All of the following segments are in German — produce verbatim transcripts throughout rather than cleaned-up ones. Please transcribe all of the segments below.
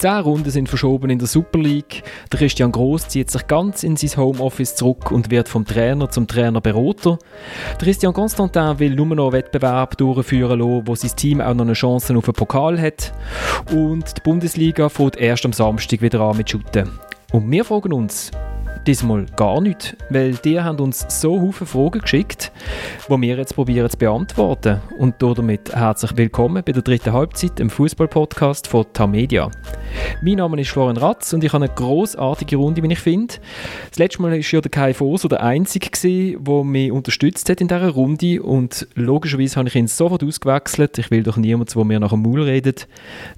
Zehn Runden sind verschoben in der Super League. Der Christian Gross zieht sich ganz in sein Homeoffice zurück und wird vom Trainer zum Trainerberater. Der Christian Constantin will nur noch Wettbewerb durchführen lassen, wo sein Team auch noch eine Chance auf einen Pokal hat. Und die Bundesliga fängt erst am Samstag wieder an mit Shooten. Und wir fragen uns diesmal gar nichts, weil die haben uns so viele Fragen geschickt, die wir jetzt probieren zu beantworten. Und damit herzlich willkommen bei der dritten Halbzeit im Fußball-Podcast von Tamedia. Mein Name ist Florian Ratz und ich habe eine grossartige Runde, wie ich finde. Das letzte Mal war ja der Kai Fosu der Einzige, der mich unterstützt hat in dieser Runde. Und logischerweise habe ich ihn sofort ausgewechselt. Ich will doch niemanden, der mir nach dem Maul redet.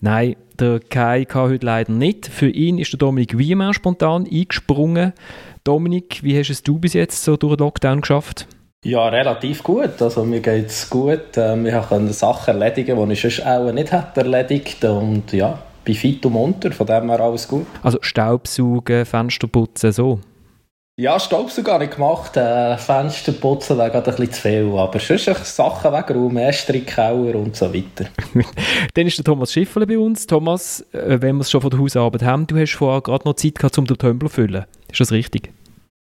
Nein, der Kai kann heute leider nicht. Für ihn ist der Dominik Wiemann spontan eingesprungen. Dominik, wie hast es du bis jetzt so durch den Lockdown geschafft? Ja, relativ gut. Also mir geht es gut. Wir können Sachen erledigen, die ich sonst auch nicht hätte erledigt. Und ja, bin fit und munter, von dem her alles gut. Also Staubsaugen, Fenster putzen, so? Ja, Staubsaugen gar nicht gemacht. Äh, Fenster putzen wäre gerade ein bisschen zu viel. Aber sonst Sachen wegräumen, Estrich, Keller und so weiter. Dann ist der Thomas Schiffle bei uns. Thomas, wenn wir es schon von der Hausarbeit haben, du hast vorher gerade noch Zeit gehabt, um den Tumbler zu füllen. Ist das richtig?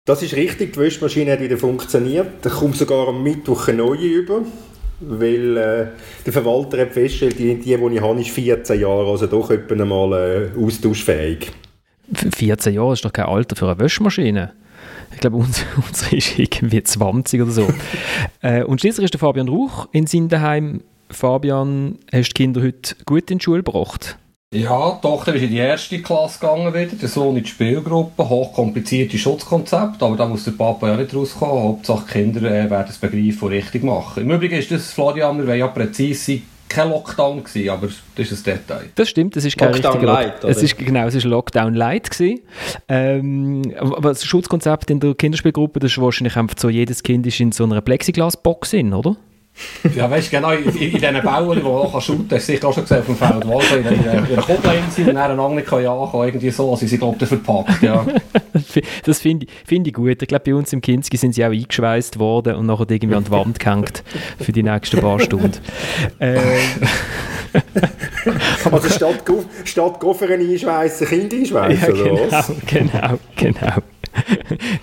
Das ist richtig. Die Wäschmaschine hat wieder funktioniert. Da kommt sogar am Mittwoch eine neue über. Weil äh, der Verwalter hat festgestellt, die, die, die ich habe, ist vierzehn Jahre, also doch etwa einmal äh, austauschfähig. vierzehn Jahre ist doch kein Alter für eine Wäschmaschine. Ich glaube, unsere ist irgendwie zwanzig oder so. äh, und schließlich ist der Fabian Rauch in Sindenheim. Fabian, hast du die Kinder heute gut in die Schule gebracht? Ja, die Tochter ist in die erste Klasse gegangen wieder, der Sohn in die Spielgruppe, hochkomplizierte Schutzkonzepte, aber da muss der Papa ja nicht rauskommen. Hauptsache die Kinder äh, werden es begreifen und richtig machen. Im Übrigen ist das, Florian, wir wollen ja präzise sein, kein Lockdown gewesen, aber das ist ein Detail. Das stimmt, es ist kein Lockdown richtiger Lockdown. Light, es ist, genau, es war Lockdown Light gewesen. Ähm, aber das Schutzkonzept in der Kinderspielgruppe, das ist wahrscheinlich einfach so, jedes Kind ist in so einer Plexiglasbox, oder? Ja, weißt du, genau, in, in, in diesen Bauern, die man schaut, hast du sicher auch schon gesehen auf dem Feld, wo also in einer Koppelinsel und dann einen kann ankommen, irgendwie so, also sie sind, glaube ich, verpackt, ja. Das finde ich, find ich gut. Ich glaube, bei uns im Kinski sind sie auch eingeschweißt worden und nachher irgendwie an die Wand gehängt für die nächsten paar Stunden. äh. Also statt, statt Koffern einschweißen, Kinder einschweißen, ja, genau, oder was? Genau, genau.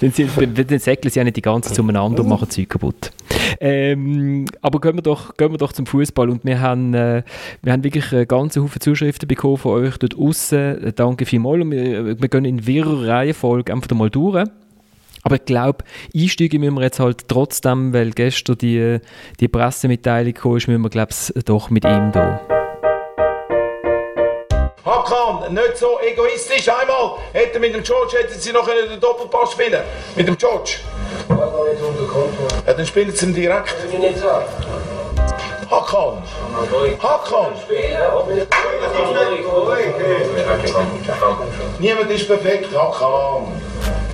Dann säckeln sie ja nicht die ganze Zeit zueinander und machen Zeug kaputt. Ähm, aber gehen wir, doch, gehen wir doch zum Fußball. Und wir haben, äh, wir haben wirklich einen ganzen Haufen Zuschriften bekommen von euch dort aussen. Danke vielmals. Und wir, wir gehen in wirrer Reihenfolge einfach mal durch. Aber ich glaube, einsteigen müssen wir jetzt halt trotzdem, weil gestern die, die Pressemitteilung gekommen ist, müssen wir, glaube ich, doch mit ihm da. Hakan, nicht so egoistisch. Einmal hätte mit dem George hätten sie noch einen Doppelpass spielen. Mit dem George. Ja, dann spielen sie ihn direkt. Hakan. Hakan. Niemand ist perfekt. Hakan.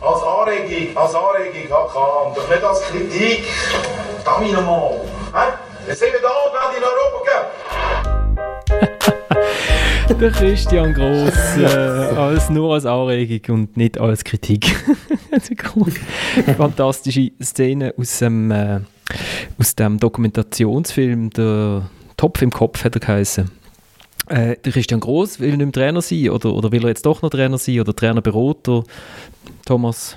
Als Anregung, als Anregung, Hakan. Doch nicht als Kritik. Da mir nochmal. Jetzt sind wir da und werden in Europa gehen. Der Christian Gross, äh, als, nur als Anregung und nicht als Kritik. Fantastische Szene aus dem, äh, aus dem Dokumentationsfilm, der Topf im Kopf hat er geheißen. Äh, der Christian Gross will nicht mehr Trainer sein oder, oder will er jetzt doch noch Trainer sein oder Trainerberater? Thomas?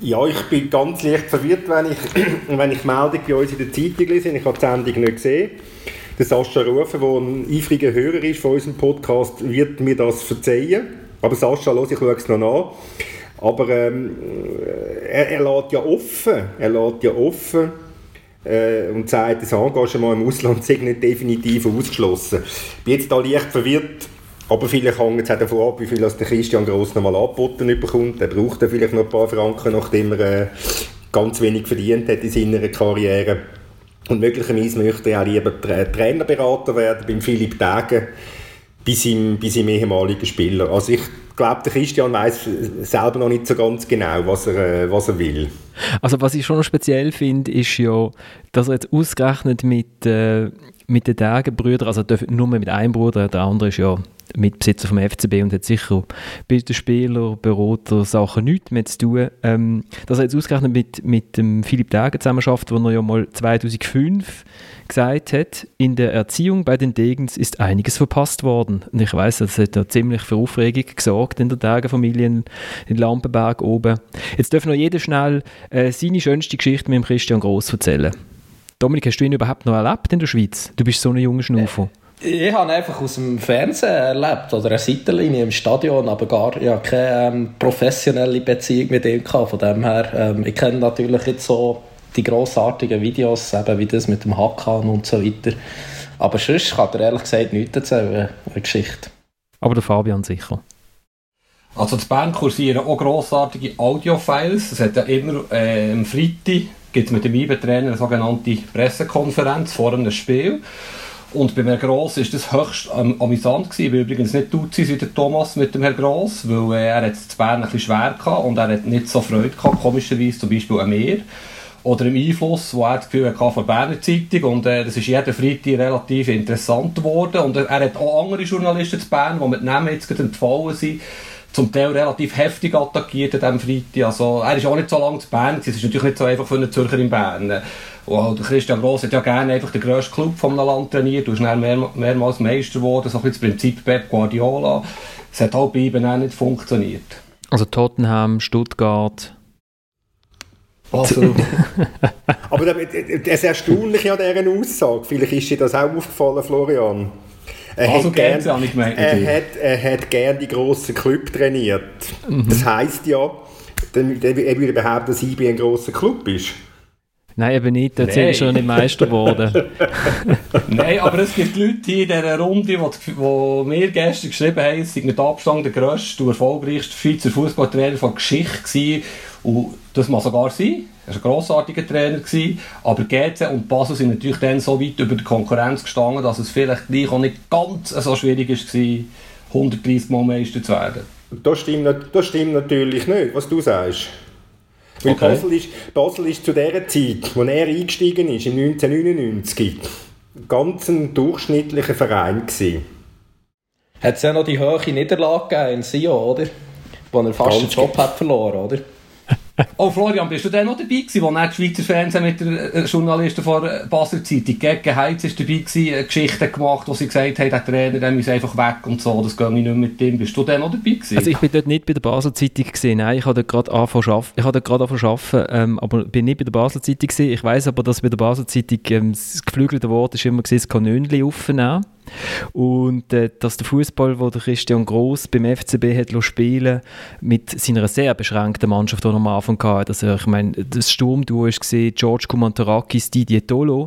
Ja, ich bin ganz leicht verwirrt, wenn ich, wenn ich Meldung bei uns in der Zeitung lese. Ich habe die Sendung nicht gesehen. Der Sascha Ruefer, der ein eifriger Hörer ist von unserem Podcast, wird mir das verzeihen. Aber Sascha, los, ich schaue es noch an. Aber ähm, er, er lässt ja offen, er lässt ja offen äh, und sagt, das Engagement im Ausland sei nicht definitiv ausgeschlossen. Ich bin jetzt da leicht verwirrt, aber vielleicht hängt es auch davon ab, wie viel das der Christian Gross nochmal angeboten bekommt. Er braucht dann vielleicht noch ein paar Franken, nachdem er äh, ganz wenig verdient hat in seiner Karriere. Und möglicherweise möchte er auch lieber Trainerberater werden beim Philipp Degen, bei seinem, bei seinem ehemaligen Spieler. Also ich glaube, der Christian weiss selber noch nicht so ganz genau, was er, was er will. Also was ich schon speziell finde, ist ja, dass er jetzt ausgerechnet mit, äh, mit den Degenbrüdern, also dürfen nur mit einem Bruder, der andere ist ja Mitbesitzer vom F C B und hat sicher bei den Spielern, Berater, Sachen nichts mehr zu tun. Ähm, das hat jetzt ausgerechnet mit, mit dem Philipp Degen zusammengearbeitet, wo er ja mal zweitausendfünf gesagt hat, in der Erziehung bei den Degens ist einiges verpasst worden. Und ich weiss, das hat ja ziemlich für Aufregung gesorgt in der Degen-Familie in, in Lampenberg oben. Jetzt darf noch jeder schnell äh, seine schönste Geschichte mit dem Christian Gross erzählen. Dominik, hast du ihn überhaupt noch erlebt in der Schweiz? Du bist so ein junger Schnaufer. Ich habe ihn einfach aus dem Fernsehen erlebt, oder eine Seitenlinie im Stadion, aber gar ich habe keine ähm, professionelle Beziehung mit ihm gehabt. Von dem her, ähm, ich kenne natürlich jetzt so die grossartigen Videos, eben wie das mit dem Hakan und so weiter. Aber sonst kann er ehrlich gesagt nichts erzählen, eine Geschichte. Aber der Fabian sicher. Also in Bern kursieren auch grossartige Audiofiles. Es hat ja immer äh, am Freitag gibt es mit dem I B-Trainer eine sogenannte Pressekonferenz vor einem Spiel. Und bei Herrn Gross war das höchst ähm, amüsant gewesen. Ich war übrigens nicht Duzi wie der Thomas mit dem Herrn Gross, weil äh, er hat es in Bern ein bisschen schwer gehabt und er hat nicht so Freude gehabt, komischerweise, zum Beispiel an mir. Oder im Einfluss, wo er das Gefühl hatte von der Berner Zeitung. Und äh, das ist jeden Freitag relativ interessant geworden. Und er, er hat auch andere Journalisten in Bern, die mit Namen jetzt entfallen sind, zum Teil relativ heftig attackiert an diesem Freitag. Also, er ist auch nicht so lange in Bern, es ist natürlich nicht so einfach für einen Zürcher in Bern. Und Christian Gross hat ja gerne einfach den grössten Club vom Land trainiert, du bist dann mehr, mehrmals Meister geworden, so ein bisschen das Prinzip Pep Guardiola. Es hat halt bei ihm auch nicht funktioniert. Also Tottenham, Stuttgart... Also. Aber das Erstaunliche an dieser Aussage, vielleicht ist dir das auch aufgefallen, Florian, Er, also hat gern, gern, ich mein, er, hat, er hat gern die grossen Club trainiert. Mhm. Das heisst ja, er würde behaupten, dass I B ein grosser Club ist. Nein, eben nicht. Jetzt sind wir schon nicht Meister geworden. Nein, aber es gibt Leute hier in dieser Runde, die, die mir gestern geschrieben haben, es sei mit Abstand der grösste und erfolgreichste Schweizer Fußballtrainer von Geschichte gewesen. Und das mag sogar sein. Er war ein grossartiger Trainer gewesen, aber G C und Basel sind natürlich dann so weit über die Konkurrenz gestanden, dass es vielleicht gleich auch nicht ganz so schwierig war, hundertdreißig Mal Meister zu werden. Das stimmt, das stimmt natürlich nicht, was du sagst. Weil okay. Basel, ist, Basel ist zu der Zeit, als er eingestiegen ist, im neunzehnhundertneunundneunzig, ganz ein durchschnittlicher Verein gewesen. Hat es ja noch die hohe Niederlage in Sion, oder? Wo er fast ganz den Job hat verloren, oder? Oh Florian, bist du denn noch dabei gewesen, wo dann die Schweizer Fernsehen mit den Journalisten von der Basler Zeitung gegen Heiz ist dabei gewesen, eine Geschichte gemacht, wo sie gesagt haben, der Trainer, der muss einfach weg und so, das gehe ich nicht mit dem. Bist du denn noch dabei gewesen? Also ich bin dort nicht bei der Basler Zeitung gewesen, nein, ich habe dort gerade angefangen zu arbeiten, ähm, aber bin nicht bei der Basler Zeitung gewesen. Ich weiss aber, dass bei der Basler Zeitung ähm, das geflügelte Wort ist immer gewesen, das Kanönchen aufnehmen. Und äh, dass der Fußball, den Christian Gross beim F C B hat spielen lassen, mit seiner sehr beschränkten Mannschaft, die er am Anfang hatte. Also, ich meine, das Sturmduo war George Komantaraki, Didier Tolo,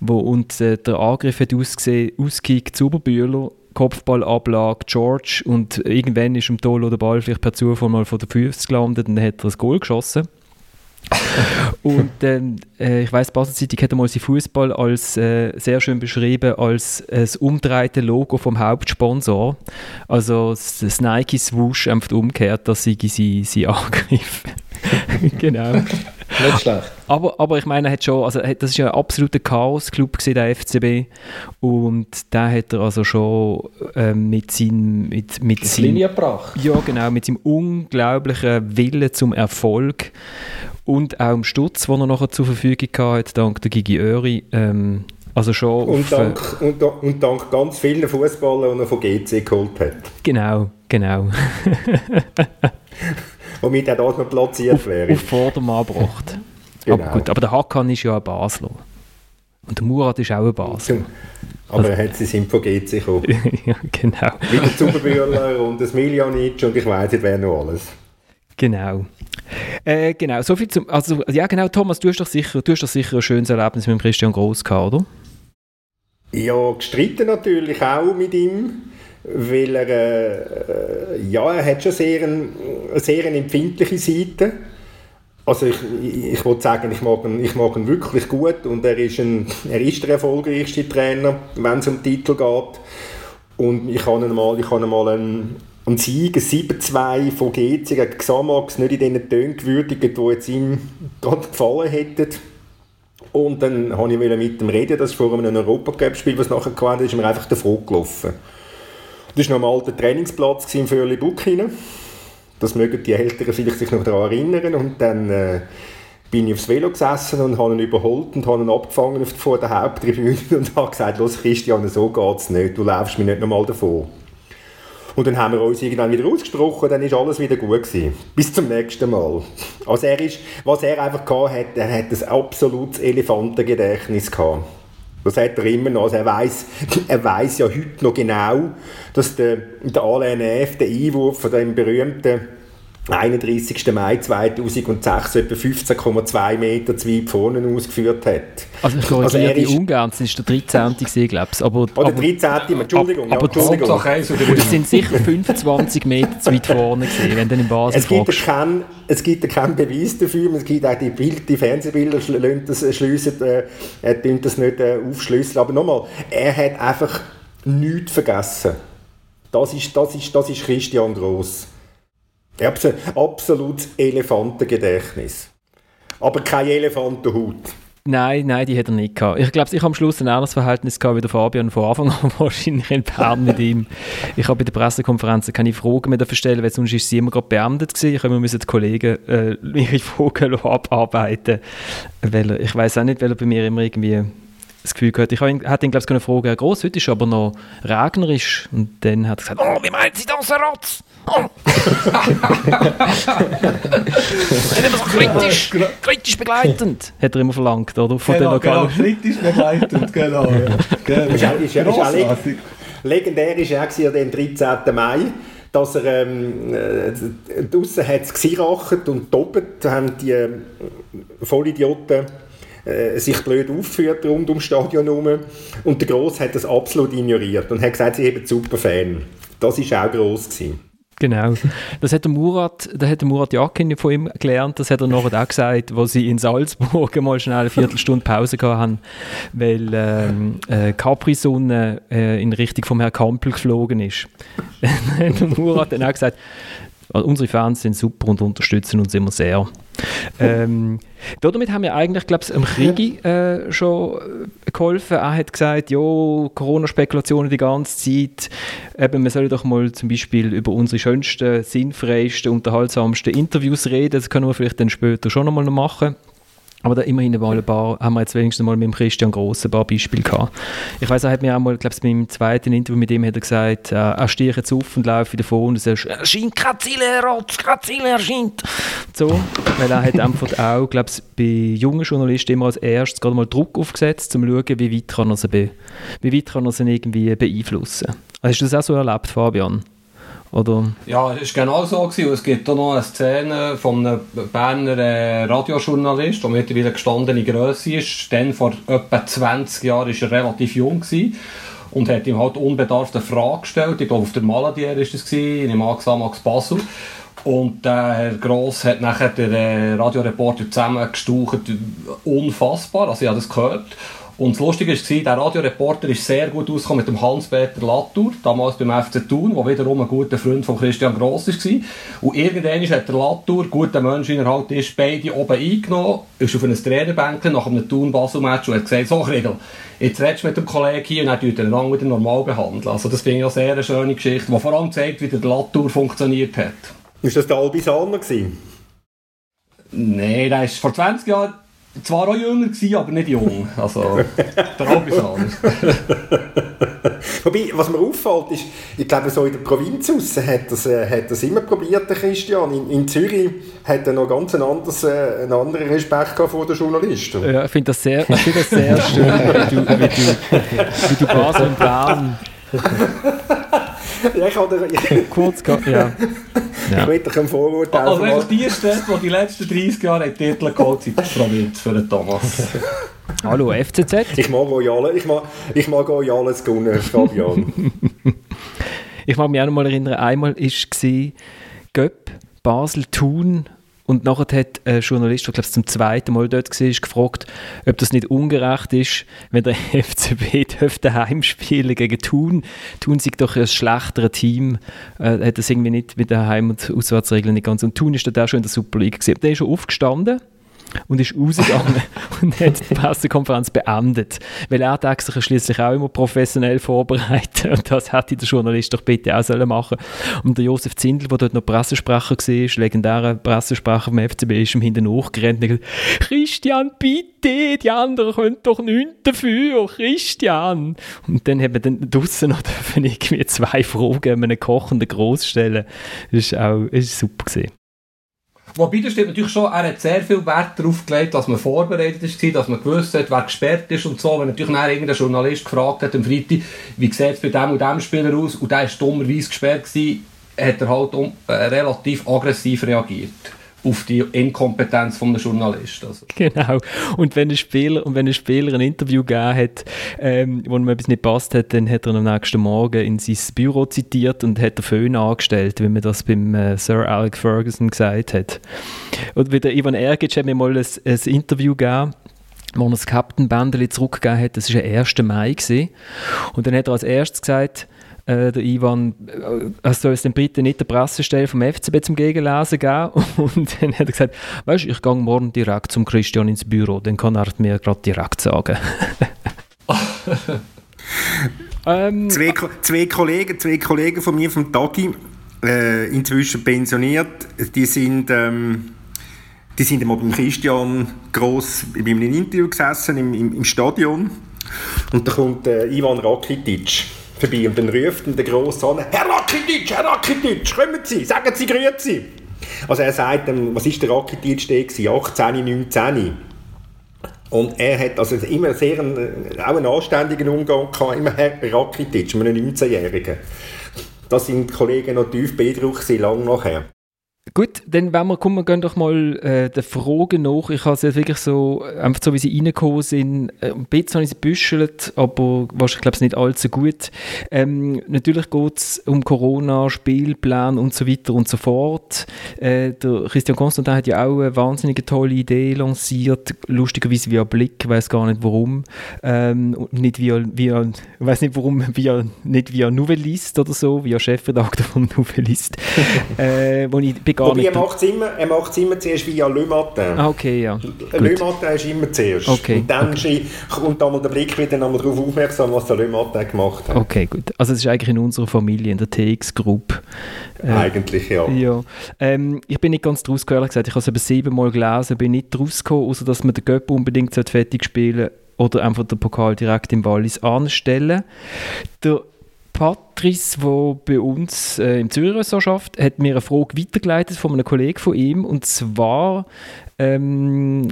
wo und äh, der Angriff hat ausgesehen, ausgekickt, Zuberbühler, Kopfballablage, George, und irgendwann ist dem Tolo der Ball vielleicht per Zufall mal von der fünfzig gelandet und dann hat er ein Goal geschossen. Und ähm, äh, ich weiss, die Basler Zeitung hat einmal seinen Fußball als äh, sehr schön beschrieben als äh, das umdrehte Logo vom Hauptsponsor. Also das, das Nike Swoosh einfach umgekehrt, dass sie sie angreifen. Genau. Nicht schlecht. Aber, aber ich meine, er hat schon, also, das ist ja ein absoluter Chaos-Club gewesen, der F C B. Und den hat er also schon ähm, mit seinem... Mit, mit in seinem, Linie gebracht. Ja, genau, mit seinem unglaublichen Willen zum Erfolg. Und auch im Stutz, den er nachher zur Verfügung hatte, dank der Gigi Öri. Ähm, also schon und, auf, dank, äh, und, und dank ganz vielen Fußballern, die er von G C geholt hat. Genau, genau. Womit er dort noch platziert wäre. Auf Vordermann gebracht. Genau. Aber gut, aber der Hakan ist ja ein Basler. Und der Murat ist auch ein Basler. Aber also, er hat sie sind von G C gekommen. Ja, genau. Mit dem Zuberbühler und das Miljanic und ich weiss nicht, wer noch alles. Genau. Äh, genau, so viel zum... Also, ja, genau, Thomas, du hast doch sicher, du hast doch sicher ein schönes Erlebnis mit dem Christian Gross gehabt, oder? Ja, gestritten natürlich auch mit ihm. Weil er, äh, ja, er hat schon sehr ein, sehr eine empfindliche Seite. Also ich, ich, ich wollte sagen, ich mag ihn, ich mag ihn wirklich gut und er ist, ein, er ist der erfolgreichste Trainer, wenn es um den Titel geht. Und ich habe mal, ich habe mal einen, einen Sieg, ein sieben zwei von G C gegen Xamax, nicht in den Tönen gewürdigt, die jetzt ihm gerade gefallen hätten. Und dann wollte ich mit ihm reden, das war vor einem Europacup-Spiel, was nachher gewählt ist, ist mir einfach davon gelaufen. Das war noch ein alter Trainingsplatz im Föhrli-Buck hinein. Das mögen die Älteren vielleicht sich noch daran erinnern. Und dann äh, bin ich aufs Velo gesessen und habe ihn überholt und habe ihn abgefangen vor der Haupttribüne und habe gesagt, los Christian, so geht's nicht, du läufst mir nicht nochmal davon. Und dann haben wir uns irgendwann wieder ausgesprochen, dann war alles wieder gut gewesen. Bis zum nächsten Mal. Also er ist, was er einfach hatte, er hat ein absolutes Elefantengedächtnis gehabt. Das hat er immer noch. Also er weiss, er weiss ja heute noch genau, dass der, der Alain Neff, der Einwurf von dem berühmten einunddreißigsten Mai zweitausendsechs etwa fünfzehn Komma zwei Meter zu weit vorne ausgeführt hat. Also ich glaube, also er die Ungarn, das war der dreizehnte glaube ich. Aber, oh, der dreizehnte Entschuldigung. Aber, ja, aber Entschuldigung. Das sind sicher fünfundzwanzig Meter zu weit vorne gewesen, wenn du in Basel es gibt keinen, es gibt keinen Beweis dafür, es gibt auch die, Bild, die Fernsehbilder, das, schliessen, äh, er tut das nicht äh, aufschlüsseln. Aber nochmal, er hat einfach nichts vergessen. Das ist, das ist, das ist Christian Gross. Ich habe ein absolutes Elefantengedächtnis. Aber keine Elefantenhaut. Nein, nein, die hat er nicht gehabt. Ich glaube, ich habe am Schluss ein anderes Verhältnis gehabt wie der Fabian von Anfang an wahrscheinlich in Bern mit ihm. Ich habe bei der Pressekonferenz keine Fragen mehr stellen, weil sonst war sie immer gerade beendet gewesen. Ich habe immer die Kollegen äh, ihre Fragen abarbeiten lassen, weil er, ich weiss auch nicht, weil er bei mir immer irgendwie das Gefühl gehabt. Ich hätte ihn, glaube ich, eine Frage, Herr Gross, heute ist aber noch regnerisch. Und dann hat er gesagt, oh, wie meint Sie das, Herr Ratz? Oh. kritisch, kritisch begleitend, hat er immer verlangt, oder? Von genau, genau, kritisch begleitend, genau. Ja. Ist, ist, ist auch legendär war er auch am dreizehnten Mai, dass er ähm, äh, draussen hat es gesirachert und doppelt haben die äh, Vollidioten sich blöd aufführt rund ums Stadion herum. Und der Gross hat das absolut ignoriert und hat gesagt, sie haben super Fan. Das war auch Gross gewesen. Genau. Das hat der Murat, das hat der Murat Jakin von ihm gelernt. Das hat er nachher auch gesagt, als sie in Salzburg mal schnell eine Viertelstunde Pause hatten, weil ähm, äh, Capri-Sonne äh, in Richtung vom Herrn Kampel geflogen ist. Dann hat der Murat dann auch gesagt, also unsere Fans sind super und unterstützen uns immer sehr. Ähm, damit haben wir eigentlich, glaube ich, dem Krigi äh, schon geholfen. Er hat gesagt, jo, Corona-Spekulationen die ganze Zeit. Eben, wir sollen doch mal zum Beispiel über unsere schönsten, sinnfreisten, unterhaltsamsten Interviews reden. Das können wir vielleicht dann später schon nochmal noch machen. Aber da immerhin mal ein paar, haben wir jetzt wenigstens mal mit dem Christian Gross ein paar Beispiele gehabt. Ich weiss, er hat mir auch mal, glaube ich, beim zweiten Interview mit ihm hat er gesagt, äh, er stehe jetzt auf und laufe davon und sagt, er scheint kein Ziel, Herr Rotz, kein Ziel, er scheint. So, weil er hat einfach auch, glaube ich, bei jungen Journalisten immer als erstes gerade mal Druck aufgesetzt, um zu schauen, wie weit kann er sie, be- wie weit kann er sie irgendwie beeinflussen. Hast du das auch so erlebt, Fabian? Oder? Ja, es war genau so gewesen. Es gibt auch noch eine Szene von einem Berner äh, Radiojournalist, der mittlerweile gestandene Grösse ist. Dann vor etwa zwanzig Jahren war er relativ jung gewesen und hat ihm halt unbedarft eine Frage gestellt. Ich glaube, auf der Maladier war das, in dem Axamax Basel. Und der Herr Gross hat nachher den äh, Radioreporter zusammengestaucht. Unfassbar, also ich habe das gehört. Und das Lustige war, der Radioreporter ist sehr gut ausgekommen mit dem Hanspeter Latour, damals beim F C Thun, der wiederum ein guter Freund von Christian Gross war. Und irgendwann hat der Latour, guter Mensch innerhalb des ist, beide oben eingenommen, ist auf einem Trainerbänkchen nach einem Thun-Basel-Match und hat gesagt, so Kriegel, jetzt redest du mit dem Kollegen hier und dann tut er den wieder normal behandeln. Also das finde ich eine sehr schöne Geschichte, die vor allem zeigt, wie der Latour funktioniert hat. Ist das der Albisaner gewesen? Nein, der ist vor zwanzig Jahren zwar auch jünger gewesen, aber nicht jung. Also, der Albisaner. Wobei, was mir auffällt, ist, ich glaube, so in der Provinz raus hat das, äh, hat das immer probiert, der Christian. In, in Zürich hat er noch ganz einen anderen, äh, einen anderen Respekt vor den Journalisten. Ja, ich finde das sehr, ich find das sehr schön, wie du, wie du, wie du Basel und Bern. Ja, ich habe kurz gehabt, ja. Ja. Ich möchte Vorwort also, also einfach die Städte, die die letzten dreißig Jahre den Titel geholt sind, probiert für den Thomas. Hallo, F C Z? Ich mag euch alle, ich mag, ich mag euch alles gewinnen, Fabian. Ich mag mich auch noch mal erinnern, einmal war es Göpp, Basel, Thun und nachher hat ein Journalist, der glaube ich zum zweiten Mal dort war, gefragt, ob das nicht ungerecht ist, wenn der F C B dürfte heimspielen gegen Thun. Thun sei doch ein schlechteres Team, äh, hat das irgendwie nicht mit den Heim- und Auswärtsregeln nicht ganz. Und Thun ist dann auch schon in der Super League gewesen. Der ist schon aufgestanden und ist rausgegangen und hat die Pressekonferenz beendet. Weil er denkt sich schliesslich auch immer professionell vorbereiten und das hätte der Journalist doch bitte auch sollen machen. Und der Josef Zindl, der dort noch Pressesprecher war, legendärer Pressesprecher vom F C B, ist ihm hinten hochgerannt und gesagt, «Christian, bitte, die anderen können doch nichts dafür, Christian!» Und dann haben wir dann draussen noch irgendwie zwei Fragen an einen kochenden Gross stellen. Das war super gewesen. Wobei, das stimmt natürlich schon, er hat sehr viel Wert darauf gelegt, dass man vorbereitet war, dass man gewusst hat, wer gesperrt ist und so. Wenn natürlich nachher irgendein Journalist gefragt hat am Freitag, wie sieht es bei dem und dem Spieler aus, und der war dummerweise gesperrt gewesen, hat er halt um, äh, relativ aggressiv reagiert auf die Inkompetenz eines Journalisten. Also. Genau. Und wenn ein Spieler, und wenn ein, Spieler ein Interview gegeben hat, ähm, wo ihm etwas nicht passt hat, dann hat er am nächsten Morgen in sein Büro zitiert und hat den Föhn angestellt, wie man das beim äh, Sir Alec Ferguson gesagt hat. Und wie der Ivan Rakitic hat mir mal ein, ein Interview gegeben, wo er das Captain-Bändeli zurückgegeben hat. Das war der ersten Mai gewesen. Und dann hat er als erstes gesagt, Äh, der Ivan, äh, soll es den Briten nicht der Pressestelle vom F C B zum Gegenlesen geben? Und dann hat er gesagt, weisst du, ich gehe morgen direkt zum Christian ins Büro, dann kann er mir gerade direkt sagen. ähm, zwei, zwei, Kollegen, zwei Kollegen von mir, vom Tagi, äh, inzwischen pensioniert, die sind... Ähm Die sind einmal beim Christian Gross bei einem Interview gesessen, im, im, im Stadion. Und da kommt äh, Ivan Rakitic vorbei und dann ruft ihn der Gross an, «Herr Rakitic, Herr Rakitic, kommen Sie, sagen Sie, grüezi!» Also er sagt, ähm, was war der Rakitic da? achtzehn, neunzehn. Und er hat also immer sehr einen, auch einen anständigen Umgang gehabt, immer Herr Rakitic, einen neunzehnjährigen. Das sind die Kollegen noch tief beeindruckt, lang nachher. Gut, dann wenn wir kommen, gehen doch mal äh, den Fragen nach. Ich habe es jetzt wirklich so, einfach so wie sie reingekommen sind, ein bisschen habe ich sie büschelt, aber wahrscheinlich, glaube ich, nicht allzu gut. Ähm, natürlich geht es um Corona, Spielplan und so weiter und so fort. Äh, der Christian Constantin hat ja auch eine wahnsinnige tolle Idee lanciert, lustigerweise via Blick, ich weiss gar nicht warum. Ähm, nicht via, via, ich weiss nicht warum, via, nicht via Nouvellist oder so, via Chefredakteur vom Nouvellist, äh, wo ich Wobei, er macht es immer, immer zuerst via Le Matin. Ah, okay, ja. Le Matin ist immer zuerst. Okay, und dann okay. kommt da mal der Blick wieder darauf aufmerksam, was der Le Matin gemacht hat. Okay, gut. Also es ist eigentlich in unserer Familie, in der T X Group. Äh, eigentlich, ja. ja. Ähm, ich bin nicht ganz draus gekommen, ehrlich gesagt. Ich habe es eben siebenmal gelesen, bin nicht draus gekommen, außer dass man den Göpp unbedingt fertig spielen oder einfach den Pokal direkt im Wallis anstellen. Der Patrice, der bei uns äh, im Zürich arbeitet, hat mir eine Frage weitergeleitet von einem Kollegen von ihm. Und zwar ähm,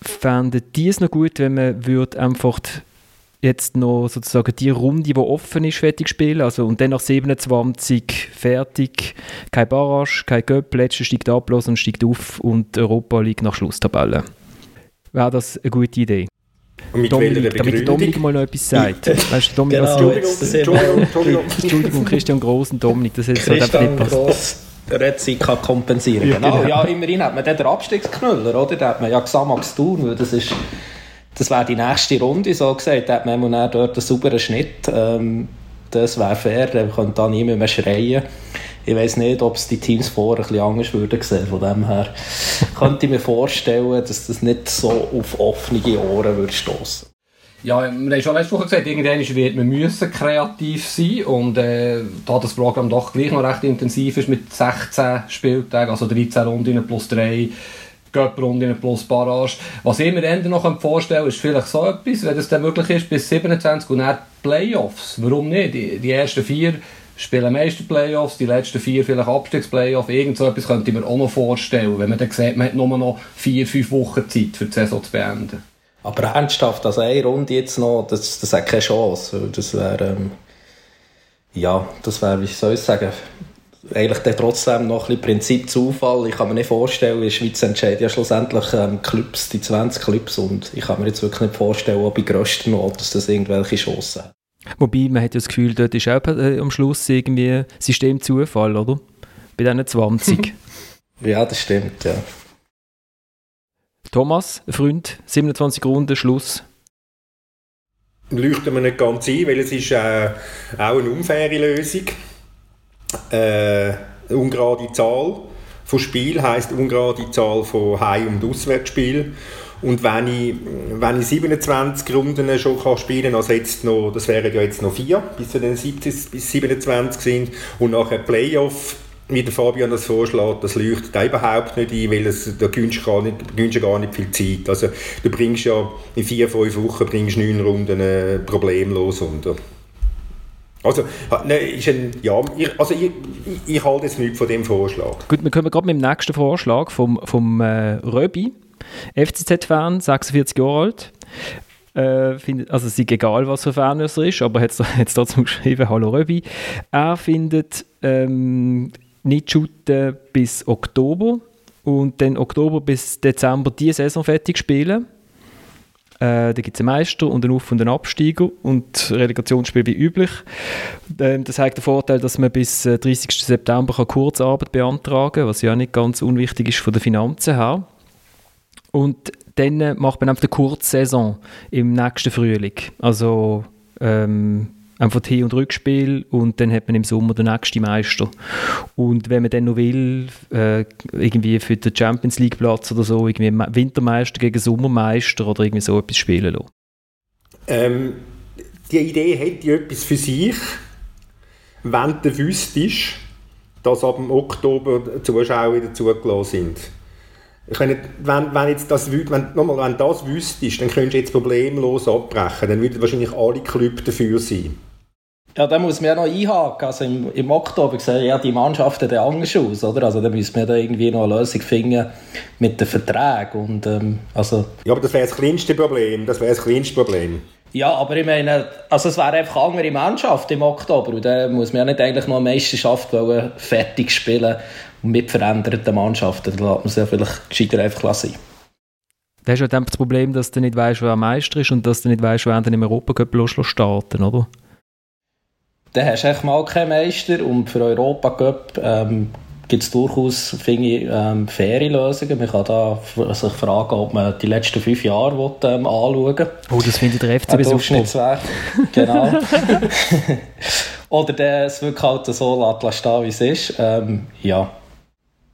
fänden die es noch gut, wenn man würde einfach jetzt noch sozusagen die Runde, die offen ist, fertig spielen. Also, und dann nach siebenundzwanzig fertig, kein Barrage, kein Göpp, letzter steigt ab und steigt auf und Europa League nach Schlusstabelle. Wäre das eine gute Idee? Mit Dominik, damit der Dominik mal noch etwas sagt. Weißt du, Dominik, genau, was Entschuldigung, Entschuldigung, Entschuldigung, Christian Gross und Dominik, das ist so nicht passt. Retzi kann kompensieren. Ja, genau. Genau. Ja, immerhin hat man den Abstiegsknüller, oder? Den hat man ja Xamax Thun, weil das ist, das wäre die nächste Runde, so gesagt. Da hat man dann dort einen sauberen Schnitt. Ähm, das wäre fair, da könnte da niemand mehr schreien. Ich weiss nicht, ob es die Teams vorher ein bisschen anders würden sehen. Von dem her könnte ich mir vorstellen, dass das nicht so auf offene Ohren würde stossen. Ja, wir haben schon letzte Woche gesagt, irgendwann wird man müssen kreativ sein und äh, da das Programm doch gleich noch recht intensiv ist mit sechzehn Spieltagen, also dreizehn Runden plus drei, Göpp-Runden plus Barrage. Was ich mir Ende noch vorstellen kann, ist vielleicht so etwas, wenn es dann möglich ist, bis siebenundzwanzig und dann Playoffs. Warum nicht? Die, die ersten vier spielen meistens Playoffs, die letzten vier vielleicht Abstiegsplayoffs. Irgend so etwas könnte ich mir auch noch vorstellen, wenn man dann sieht, man hat nur noch vier, fünf Wochen Zeit, für die Saison zu beenden. Aber ernsthaft, also eine Runde jetzt noch, das, das hat keine Chance. Das wäre, ähm, ja, das wäre, wie soll ich sagen, eigentlich dann trotzdem noch ein bisschen Prinzip Zufall. Ich kann mir nicht vorstellen, in der Schweiz entscheiden ja schlussendlich ähm, Clubs, die zwanzig Clubs, und ich kann mir jetzt wirklich nicht vorstellen, ob bei grösster Not, dass das irgendwelche Chancen hat. Wobei, man hat ja das Gefühl, dort ist auch am Schluss irgendwie Systemzufall, oder? Bei diesen zwanzig. Ja, das stimmt, ja. Thomas, Freund, siebenundzwanzig Runden, Schluss. Leuchten wir nicht ganz ein, weil es ist äh, auch eine unfaire Lösung. Äh, eine ungerade Zahl. von Spiel heisst ungerade Zahl von Heim- und Auswärtsspielen. Und wenn ich, wenn ich siebenundzwanzig Runden schon kann spielen kann, also jetzt noch, das wären ja jetzt noch vier, bis zu den siebzig bis siebenundzwanzig sind, und nachher Playoff, wie der Fabian das vorschlägt, das leuchtet da überhaupt nicht ein, weil es, da gewinnst gar nicht, gar nicht viel Zeit. Also du bringst ja in vier, fünf Wochen bringst neun Runden äh, problemlos unter. Also, nein, ist ein, ja, ich, also ich, ich, ich halte jetzt nichts von dem Vorschlag. Gut, wir kommen gerade mit dem nächsten Vorschlag vom, vom äh, Röbi. F C Z-Fan, sechsundvierzig Jahre alt. Äh, find, also es ist egal, was für Fan es ist, aber er hat es dazu geschrieben, hallo Röbi. Er findet ähm, nicht shooten bis Oktober und dann Oktober bis Dezember die Saison fertig spielen. Äh, da gibt es einen Meister und einen Auf- und einen Absteiger und Relegationsspiel wie üblich. Ähm, das hat den Vorteil, dass man bis dreißigsten September Kurzarbeit beantragen kann, was ja nicht ganz unwichtig ist von den Finanzen her. Und dann macht man einfach eine Kurzsaison im nächsten Frühling. Also ähm, einfach Hin- und Rückspiel und dann hat man im Sommer den nächsten Meister. Und wenn man dann noch will, äh, irgendwie für den Champions League Platz oder so, irgendwie Wintermeister gegen Sommermeister oder irgendwie so etwas spielen lassen. Ähm, die Idee hätte etwas für sich, wenn du wüsstest, dass ab dem Oktober Zuschauer dazugelassen sind. Ich meine, wenn, wenn, jetzt das, wenn, nochmal, wenn das wüsstest, dann könntest du jetzt problemlos abbrechen. Dann würden wahrscheinlich alle Klubs dafür sein. Ja, da muss man ja noch einhaken. Also im, im Oktober sehen ja die Mannschaften dann anders aus, oder? Also da müssen wir da irgendwie noch eine Lösung finden mit den Verträgen. Und, ähm, also ja, aber das wäre das kleinste Problem. Das wäre das kleinste Problem. Ja, aber ich meine, also es wäre einfach eine andere Mannschaft im Oktober. Und da muss man ja nicht eigentlich noch eine Meisterschaft fertig spielen. Und mit veränderten Mannschaften, da lässt man es ja vielleicht gescheiter einfach sein. Da hast du ja das Problem, dass du nicht weißt, wer Meister ist und dass du nicht weißt, wer dann im Europacup starten, oder? Dann hast du echt mal keinen Meister und für Europacup ähm, gibt es durchaus, finde ich, ähm, faire Lösungen. Man kann da sich fragen, ob man die letzten fünf Jahre will, ähm, anschauen will. Oh, das findet der F C B so schlimm. Genau. Oder der es wirklich halt so stehen, wie es ist. Ähm, ja.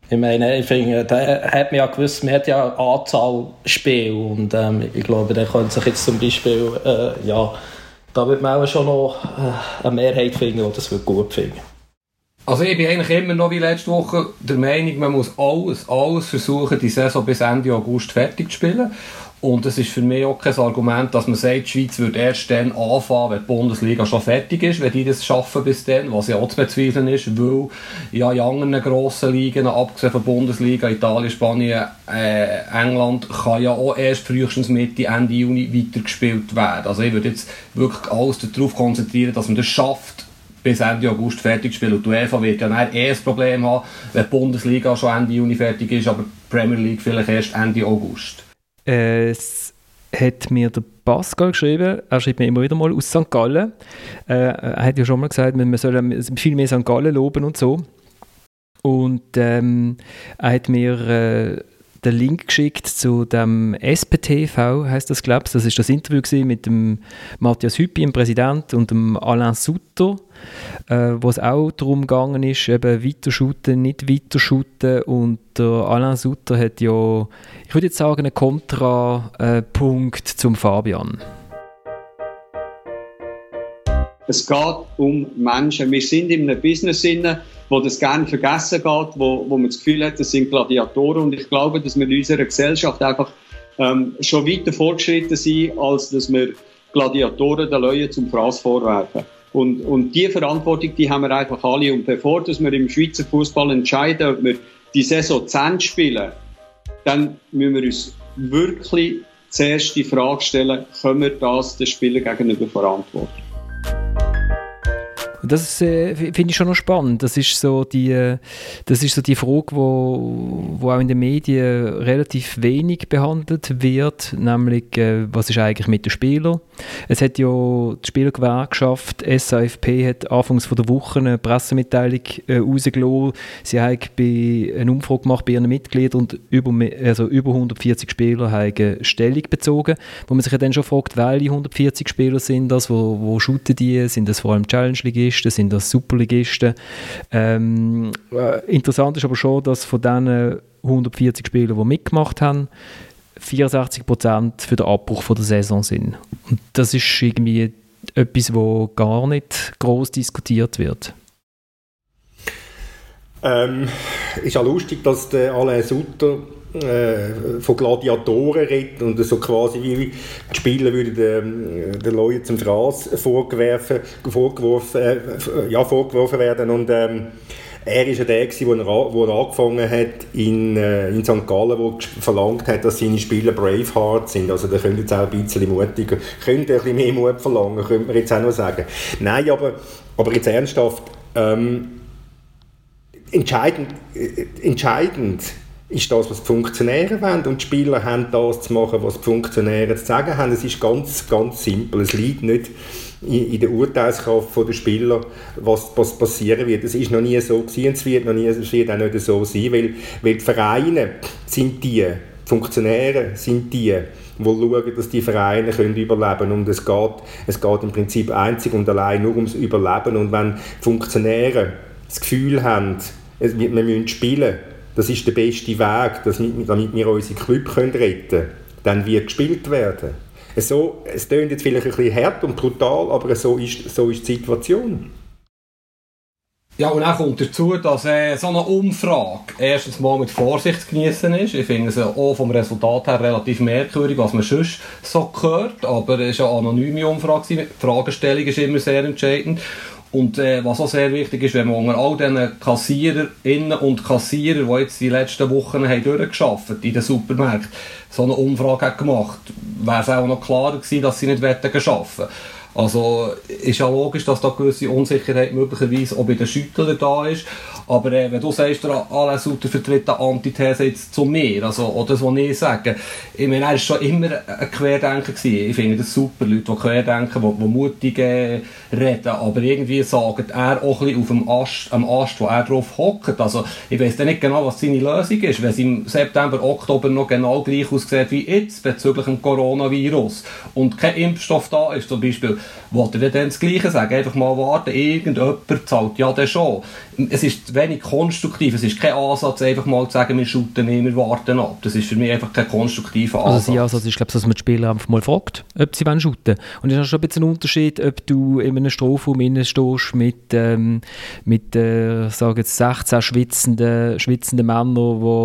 Ich meine, ich finde, da hat man ja gewusst, man hat ja eine Anzahl Spiele und ähm, ich glaube, da könnte sich jetzt zum Beispiel, äh, ja, da wird man auch schon noch äh, eine Mehrheit finden, die das gut finden. Also ich bin eigentlich immer noch wie letzte Woche der Meinung, man muss alles, alles versuchen, die Saison bis Ende August fertig zu spielen. Und es ist für mich auch kein Argument, dass man sagt, die Schweiz würde erst dann anfangen, wenn die Bundesliga schon fertig ist, wenn die das schaffen bis dann, was ja auch zu bezweifeln ist, weil ja in anderen grossen Ligen, abgesehen von der Bundesliga, Italien, Spanien, äh, England, kann ja auch erst frühestens Mitte, Ende Juni weitergespielt werden. Also ich würde jetzt wirklich alles darauf konzentrieren, dass man das schafft, bis Ende August fertig zu spielen. Und die UEFA wird ja dann erst Problem haben, wenn die Bundesliga schon Ende Juni fertig ist, aber die Premier League vielleicht erst Ende August. Es hat mir der Pascal geschrieben, er schreibt mir immer wieder mal aus Sankt Gallen. Er hat ja schon mal gesagt, wir sollen viel mehr Sankt Gallen loben und so. Und ähm, er hat mir äh, den Link geschickt zu dem S P T V, heisst das, glaube ich. Das war das Interview mit dem Matthias Hüppi, dem Präsident, und dem Alain Sutter, äh, wo es auch darum gegangen ist, eben weiterschuten, nicht weiterschuten. Und der Alain Sutter hat ja, ich würde jetzt sagen, einen Kontrapunkt zum Fabian. Es geht um Menschen. Wir sind in einem Business inne, wo das gerne vergessen geht, wo, wo man das Gefühl hat, das sind Gladiatoren. Und ich glaube, dass wir in unserer Gesellschaft einfach ähm, schon weiter fortgeschritten sind, als dass wir Gladiatoren den Leuten zum Fraß vorwerfen. Und, und diese Verantwortung, die haben wir einfach alle. Und bevor dass wir im Schweizer Fußball entscheiden, ob wir die Saison zu Ende spielen, dann müssen wir uns wirklich zuerst die Frage stellen, können wir das den Spielern gegenüber verantworten? Das äh, finde ich schon noch spannend. Das ist so die, das ist so die Frage, die wo, wo auch in den Medien relativ wenig behandelt wird, nämlich äh, was ist eigentlich mit den Spielern? Es hat ja die Spielergewerkschaft, S A F P, hat anfangs von der Woche eine Pressemitteilung äh, rausgelassen. Sie haben bei einer Umfrage gemacht bei ihren Mitgliedern und über, also über hundertvierzig Spieler haben Stellung bezogen, wo man sich ja dann schon fragt, welche hundertvierzig Spieler sind das, wo, wo shooten die, sind das vor allem Challenge League? Bundesligisten, sind das Superligisten. Ähm, äh, interessant ist aber schon, dass von diesen hundertvierzig Spielern, die mitgemacht haben, vierundsechzig Prozent für den Abbruch von der Saison sind. Und das ist irgendwie etwas, wo gar nicht gross diskutiert wird. Ähm, ist ja lustig, dass der Alain Sutter äh, von Gladiatoren redet und so quasi wie die Spieler würden äh, den Leuten zum Fraß vorgeworfen, vorgeworfen, äh, ja, vorgeworfen werden. Und ähm, er war ja der, der angefangen hat in, äh, in Sankt Gallen, der verlangt hat, dass seine Spieler Braveheart sind. Also da könnte jetzt auch ein bisschen mutiger, könnte ein bisschen mehr Mut verlangen, könnte man jetzt auch noch sagen. Nein, aber, aber jetzt ernsthaft, ähm, Entscheidend, äh, entscheidend ist das, was die Funktionäre wollen, und die Spieler haben das zu machen, was die Funktionäre zu sagen haben. Es ist ganz, ganz simpel. Es liegt nicht in, in der Urteilskraft der Spieler, was, was passieren wird. Es ist noch nie so gewesen, es wird noch nie, es wird auch nicht so sein, weil, weil die Vereine sind die, die Funktionäre sind die, die schauen, dass die Vereine können überleben können. Und es geht, es geht im Prinzip einzig und allein nur ums Überleben. Und wenn die Funktionäre das Gefühl haben, wir müssen spielen, das ist der beste Weg, damit wir unsere Club retten können, dann wird gespielt werden. So, es klingt jetzt vielleicht ein bisschen hart und brutal, aber so ist, so ist die Situation. Ja, und dann kommt dazu, dass äh, so eine Umfrage erstens mal mit Vorsicht zu genießen ist. Ich finde es auch vom Resultat her relativ merkwürdig, was man sonst so hört, aber es war eine anonyme Umfrage. Die Fragestellung ist immer sehr entscheidend. Und äh, was auch sehr wichtig ist, wenn man unter all diesen KassiererInnen und Kassierern, die jetzt die letzten Wochen haben durchgearbeitet haben in den Supermärkten, so eine Umfrage hat gemacht, wäre es auch noch klarer gewesen, dass sie nicht arbeiten wollten. Also ist ja logisch, dass da gewisse Unsicherheit möglicherweise auch bei den Schüttlern da ist. Aber äh, wenn du sagst, der Alain Sutter vertritt eine Antithese jetzt zu mir, also auch das, was ich sage. Ich meine, er war schon immer ein Querdenker gewesen. Ich finde das super, Leute, die querdenken, die, die mutig äh, reden. Aber irgendwie sagt er auch ein bisschen auf dem Ast, am Ast, wo er drauf hockt. Also ich weiss nicht genau, was seine Lösung ist, wenn es im September, Oktober noch genau gleich aussieht wie jetzt bezüglich dem Coronavirus und kein Impfstoff da ist zum Beispiel. Wollte er dann das Gleiche sagen? Einfach mal warten, irgendjemand zahlt ja dann schon. Es ist wenig konstruktiv, es ist kein Ansatz, einfach mal zu sagen, wir shooten nicht, wir warten ab. Das ist für mich einfach kein konstruktiver Ansatz. Also der Ansatz ist, glaube ich, dass man die Spieler einfach mal fragt, ob sie shooten wollen. Und es ist schon ein bisschen ein Unterschied, ob du in einem Strohraum stehst mit, ähm, mit äh, sage jetzt sechzehn schwitzenden, schwitzenden Männern,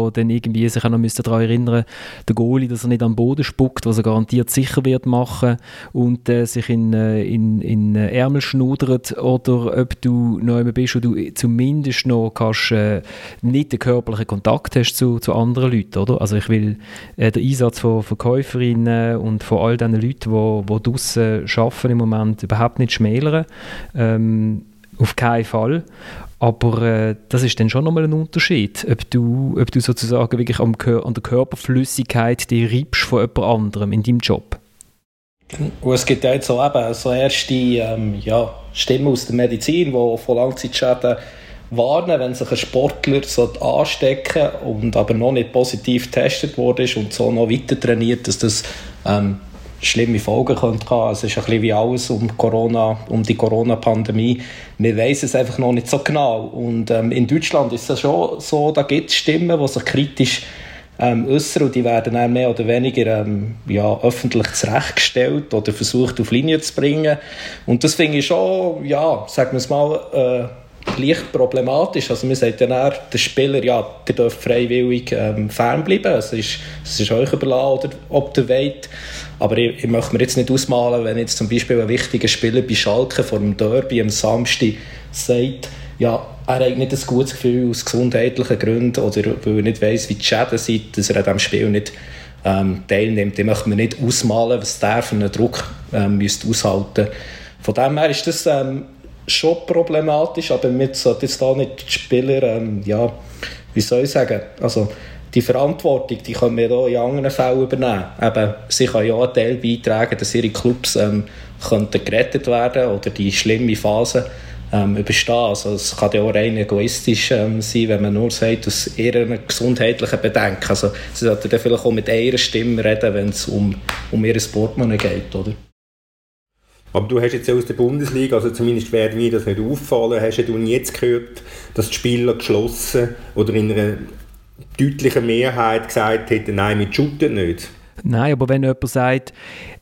die dann irgendwie sich auch noch daran erinnern müssen, der Goalie, dass er nicht am Boden spuckt, was er garantiert sicher wird machen und äh, sich in äh, in, in Ärmel schnudert, oder ob du noch bist und du zumindest noch kannst, äh, nicht den körperlichen Kontakt hast zu, zu anderen Leuten. Oder? Also ich will äh, den Einsatz von Verkäuferinnen und von all diesen Leuten, die draussen arbeiten im Moment, überhaupt nicht schmälern. Ähm, auf keinen Fall. Aber äh, das ist dann schon nochmal ein Unterschied, ob du, ob du sozusagen wirklich am Kör- an der Körperflüssigkeit dich reibst von jemand anderem in deinem Job. Und es gibt ja jetzt so eben so erste ähm, ja, Stimmen aus der Medizin, die von Langzeitschäden warnen, wenn sich ein Sportler so anstecken und aber noch nicht positiv getestet wurde und so noch weiter trainiert, dass das ähm, schlimme Folgen könnte haben. Es ist ein bisschen wie alles um Corona, um die Corona-Pandemie. Wir wissen es einfach noch nicht so genau. Und ähm, in Deutschland ist das schon so, da gibt es Stimmen, die sich kritisch Ähm, äußern, und die werden dann mehr oder weniger ähm, ja, öffentlich zurechtgestellt oder versucht auf Linie zu bringen. Und das finde ich schon, ja, sagen wir es mal, äh, leicht problematisch. Also man sagt dann eher, der Spieler, ja, der darf freiwillig ähm, fernbleiben. Es ist, es ist euch überlassen, oder, ob der wollt. Aber ich, ich möchte mir jetzt nicht ausmalen, wenn jetzt zum Beispiel ein wichtiger Spieler bei Schalke vor dem Derby am Samstag sagt, ja, er hat nicht ein gutes Gefühl aus gesundheitlichen Gründen oder weil er nicht weiss, wie die Schäden sind, dass er an diesem Spiel nicht ähm, teilnimmt. Ich möchte mir nicht ausmalen, was der für einen Druck ähm, müsste aushalten. Von dem her ist das ähm, schon problematisch, aber man sollte jetzt da nicht die Spieler, ähm, ja, wie soll ich sagen, also die Verantwortung, die können wir hier in anderen Fällen übernehmen. Eben, sie können ja einen Teil beitragen, dass ihre Clubs ähm, gerettet werden könnten oder die schlimme Phase Ähm, überstehen. Also es kann ja auch rein egoistisch ähm, sein, wenn man nur sagt, aus ihren gesundheitlichen Bedenken. Also sie sollten dann vielleicht auch mit ihrer Stimme reden, wenn es um, um ihr Portemonnaie geht, oder? Aber du hast jetzt aus der Bundesliga, also zumindest wäre mir das nicht auffallen, hast du jetzt gehört, dass die Spieler geschlossen oder in einer deutlichen Mehrheit gesagt hätten, nein, wir shooten nicht? Nein, aber wenn jemand sagt,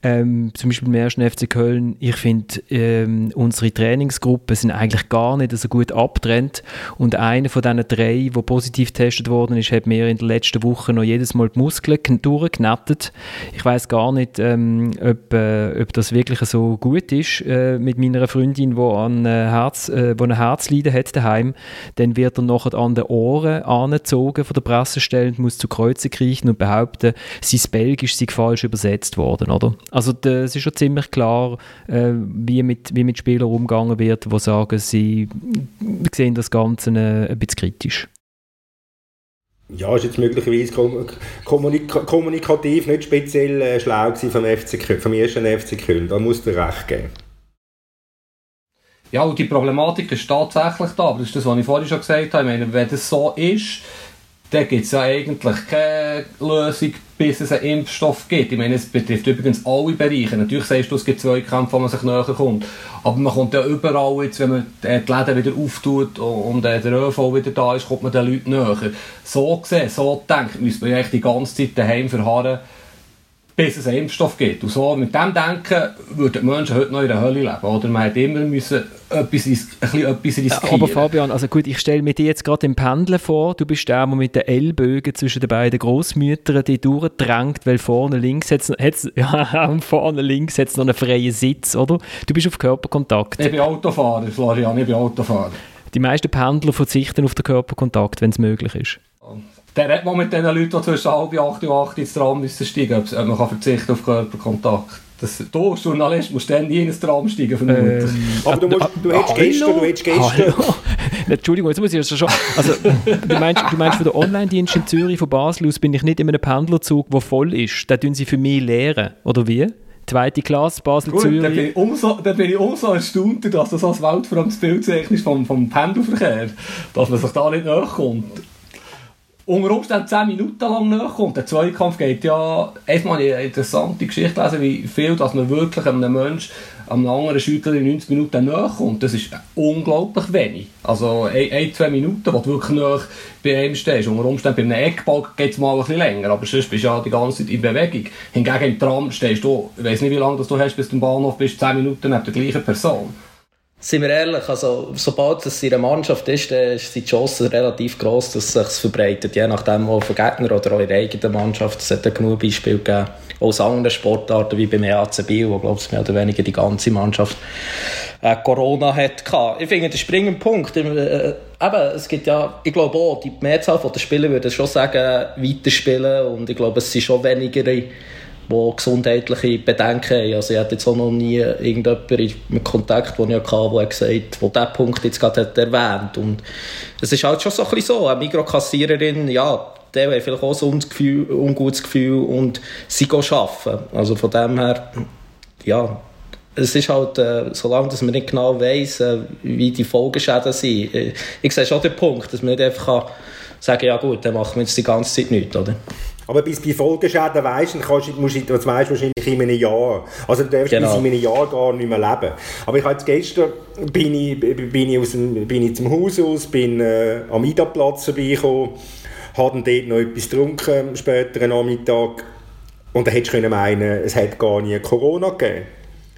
ähm, zum Beispiel im ersten F C Köln, ich finde, ähm, unsere Trainingsgruppen sind eigentlich gar nicht so gut abgetrennt und einer von diesen drei, der positiv getestet worden ist, hat mir in der letzten Woche noch jedes Mal die Muskeln durchgenettet. Ich weiss gar nicht, ähm, ob, äh, ob das wirklich so gut ist äh, mit meiner Freundin, die ein Herz, äh, ein Herzleiden hat daheim. Dann wird er nachher an den Ohren angezogen von der Pressestelle und muss zu Kreuze kriechen und behaupten, sein Belgisch ist sie falsch übersetzt worden, oder? Also es ist schon ziemlich klar, äh, wie, mit, wie mit Spielern umgegangen wird, die sagen, sie sehen das Ganze äh, ein bisschen kritisch. Ja, ist jetzt möglicherweise kommunik- kommunikativ nicht speziell äh, schlau gewesen vom, F C, vom ersten F C Köln. Da muss dir recht geben. Ja, und die Problematik ist tatsächlich da, aber das ist das, was ich vorhin schon gesagt habe. Ich meine, wenn das so ist, da gibt es ja eigentlich keine Lösung, bis es einen Impfstoff gibt. Ich meine, es betrifft übrigens alle Bereiche. Natürlich sagst du, es gibt zwei Kämpfe, wo man sich näher kommt. Aber man kommt ja überall jetzt, wenn man die Läden wieder auftut und der ÖV wieder da ist, kommt man den Leuten näher. So gesehen, so denkt, müssen wir eigentlich die ganze Zeit daheim verharren, bis es einen Impfstoff gibt. Und so mit dem Denken würden die Menschen heute noch in der Hölle leben. Oder? Man hätte immer müssen etwas, ein bisschen etwas riskieren. Aber Fabian, also gut, ich stelle mir dir jetzt gerade im Pendeln vor, du bist der, der mit den Ellbögen zwischen den beiden Grossmüttern die durchdrängt, weil vorne links hat es ja, vorne links hat's noch einen freien Sitz, oder? Du bist auf Körperkontakt. Ich bin Autofahrer, Florian, ich bin Autofahrer. Die meisten Pendler verzichten auf den Körperkontakt, wenn es möglich ist. Der redet man mit den Leuten, die zwischen halb acht und acht ins Tram müssen steigen, ob man kann verzichten auf Körperkontakt. Das, du, als Journalist, musst dann nie in ein Tram steigen, vermutlich. Ähm, Aber du, musst, du hättest gestern, du hättest gestern. Entschuldigung, jetzt muss ich das schon... Also, du, meinst, du meinst, von den Online-Dienst in Zürich, von Basel aus, bin ich nicht in einem Pendlerzug, der voll ist. Den tun sie für mich leeren, oder wie? Zweite Klasse, Basel-Zürich. Da bin ich umso, bin ich umso erstaunt, dass das als weltfremdes Bild zeichnest vom, vom Pendelverkehr. Dass man sich da nicht nachkommt. Unter Umständen zehn Minuten lang nachkommt. Der Zweikampf geht ja... Erstmal eine interessante Geschichte lesen, wie viel dass man wirklich einem Menschen, einem anderen Schüttler in neunzig Minuten nachkommt. Das ist unglaublich wenig. Also ein, zwei Minuten, wo du wirklich nach bei einem stehst. Unter Umständen bei einem Eckball geht es mal ein bisschen länger, aber sonst bist du ja die ganze Zeit in Bewegung. Hingegen im Tram stehst du, ich weiss nicht, wie lange das du hast, bis du am Bahnhof bist, zehn Minuten neben der gleichen Person. Seien wir ehrlich, also, sobald es in einer Mannschaft ist, dann ist die Chance relativ gross, dass es sich verbreitet. Je nachdem, ob vom Gegner oder auch in der eigenen Mannschaft. Es hat ja genug Beispiele gegeben. Auch aus anderen Sportarten wie beim E A C Biel, wo, glaube ich, mehr oder weniger die ganze Mannschaft äh, Corona hatte. Ich finde, der springende Punkt, äh, eben, es gibt ja, ich glaube auch, die Mehrzahl der Spieler würde schon sagen, weiterspielen. Und ich glaube, es sind schon weniger, die gesundheitliche Bedenken haben. Also ich hatte jetzt auch noch nie irgendjemanden im Kontakt, den ich hatte, der gesagt hat, der diesen Punkt jetzt gerade hat erwähnt. Und es ist halt schon so ein bisschen so, eine Mikrokassiererin, ja, die hat vielleicht auch so ein Gefühl, ungutes Gefühl und sie gehen arbeiten. Also von dem her, ja, es ist halt, äh, solange dass man nicht genau weiss, äh, wie die Folgeschäden sind. Äh, ich sehe schon den Punkt, dass man nicht einfach kann sagen, ja gut, dann machen wir jetzt die ganze Zeit nichts, oder? Aber bis bei Folgeschäden weisst, dann kannst, musst du, das weisst du wahrscheinlich in einem Jahr. Also du darfst genau bis in einem Jahr gar nicht mehr leben. Aber ich habe jetzt gestern, bin ich, bin ich, aus dem, bin ich zum Haus aus, bin äh, am Idaplatz vorbeigekommen, habe dort noch etwas getrunken, später am Nachmittag. Und dann hättest du meinen, es hätte gar nie Corona gegeben.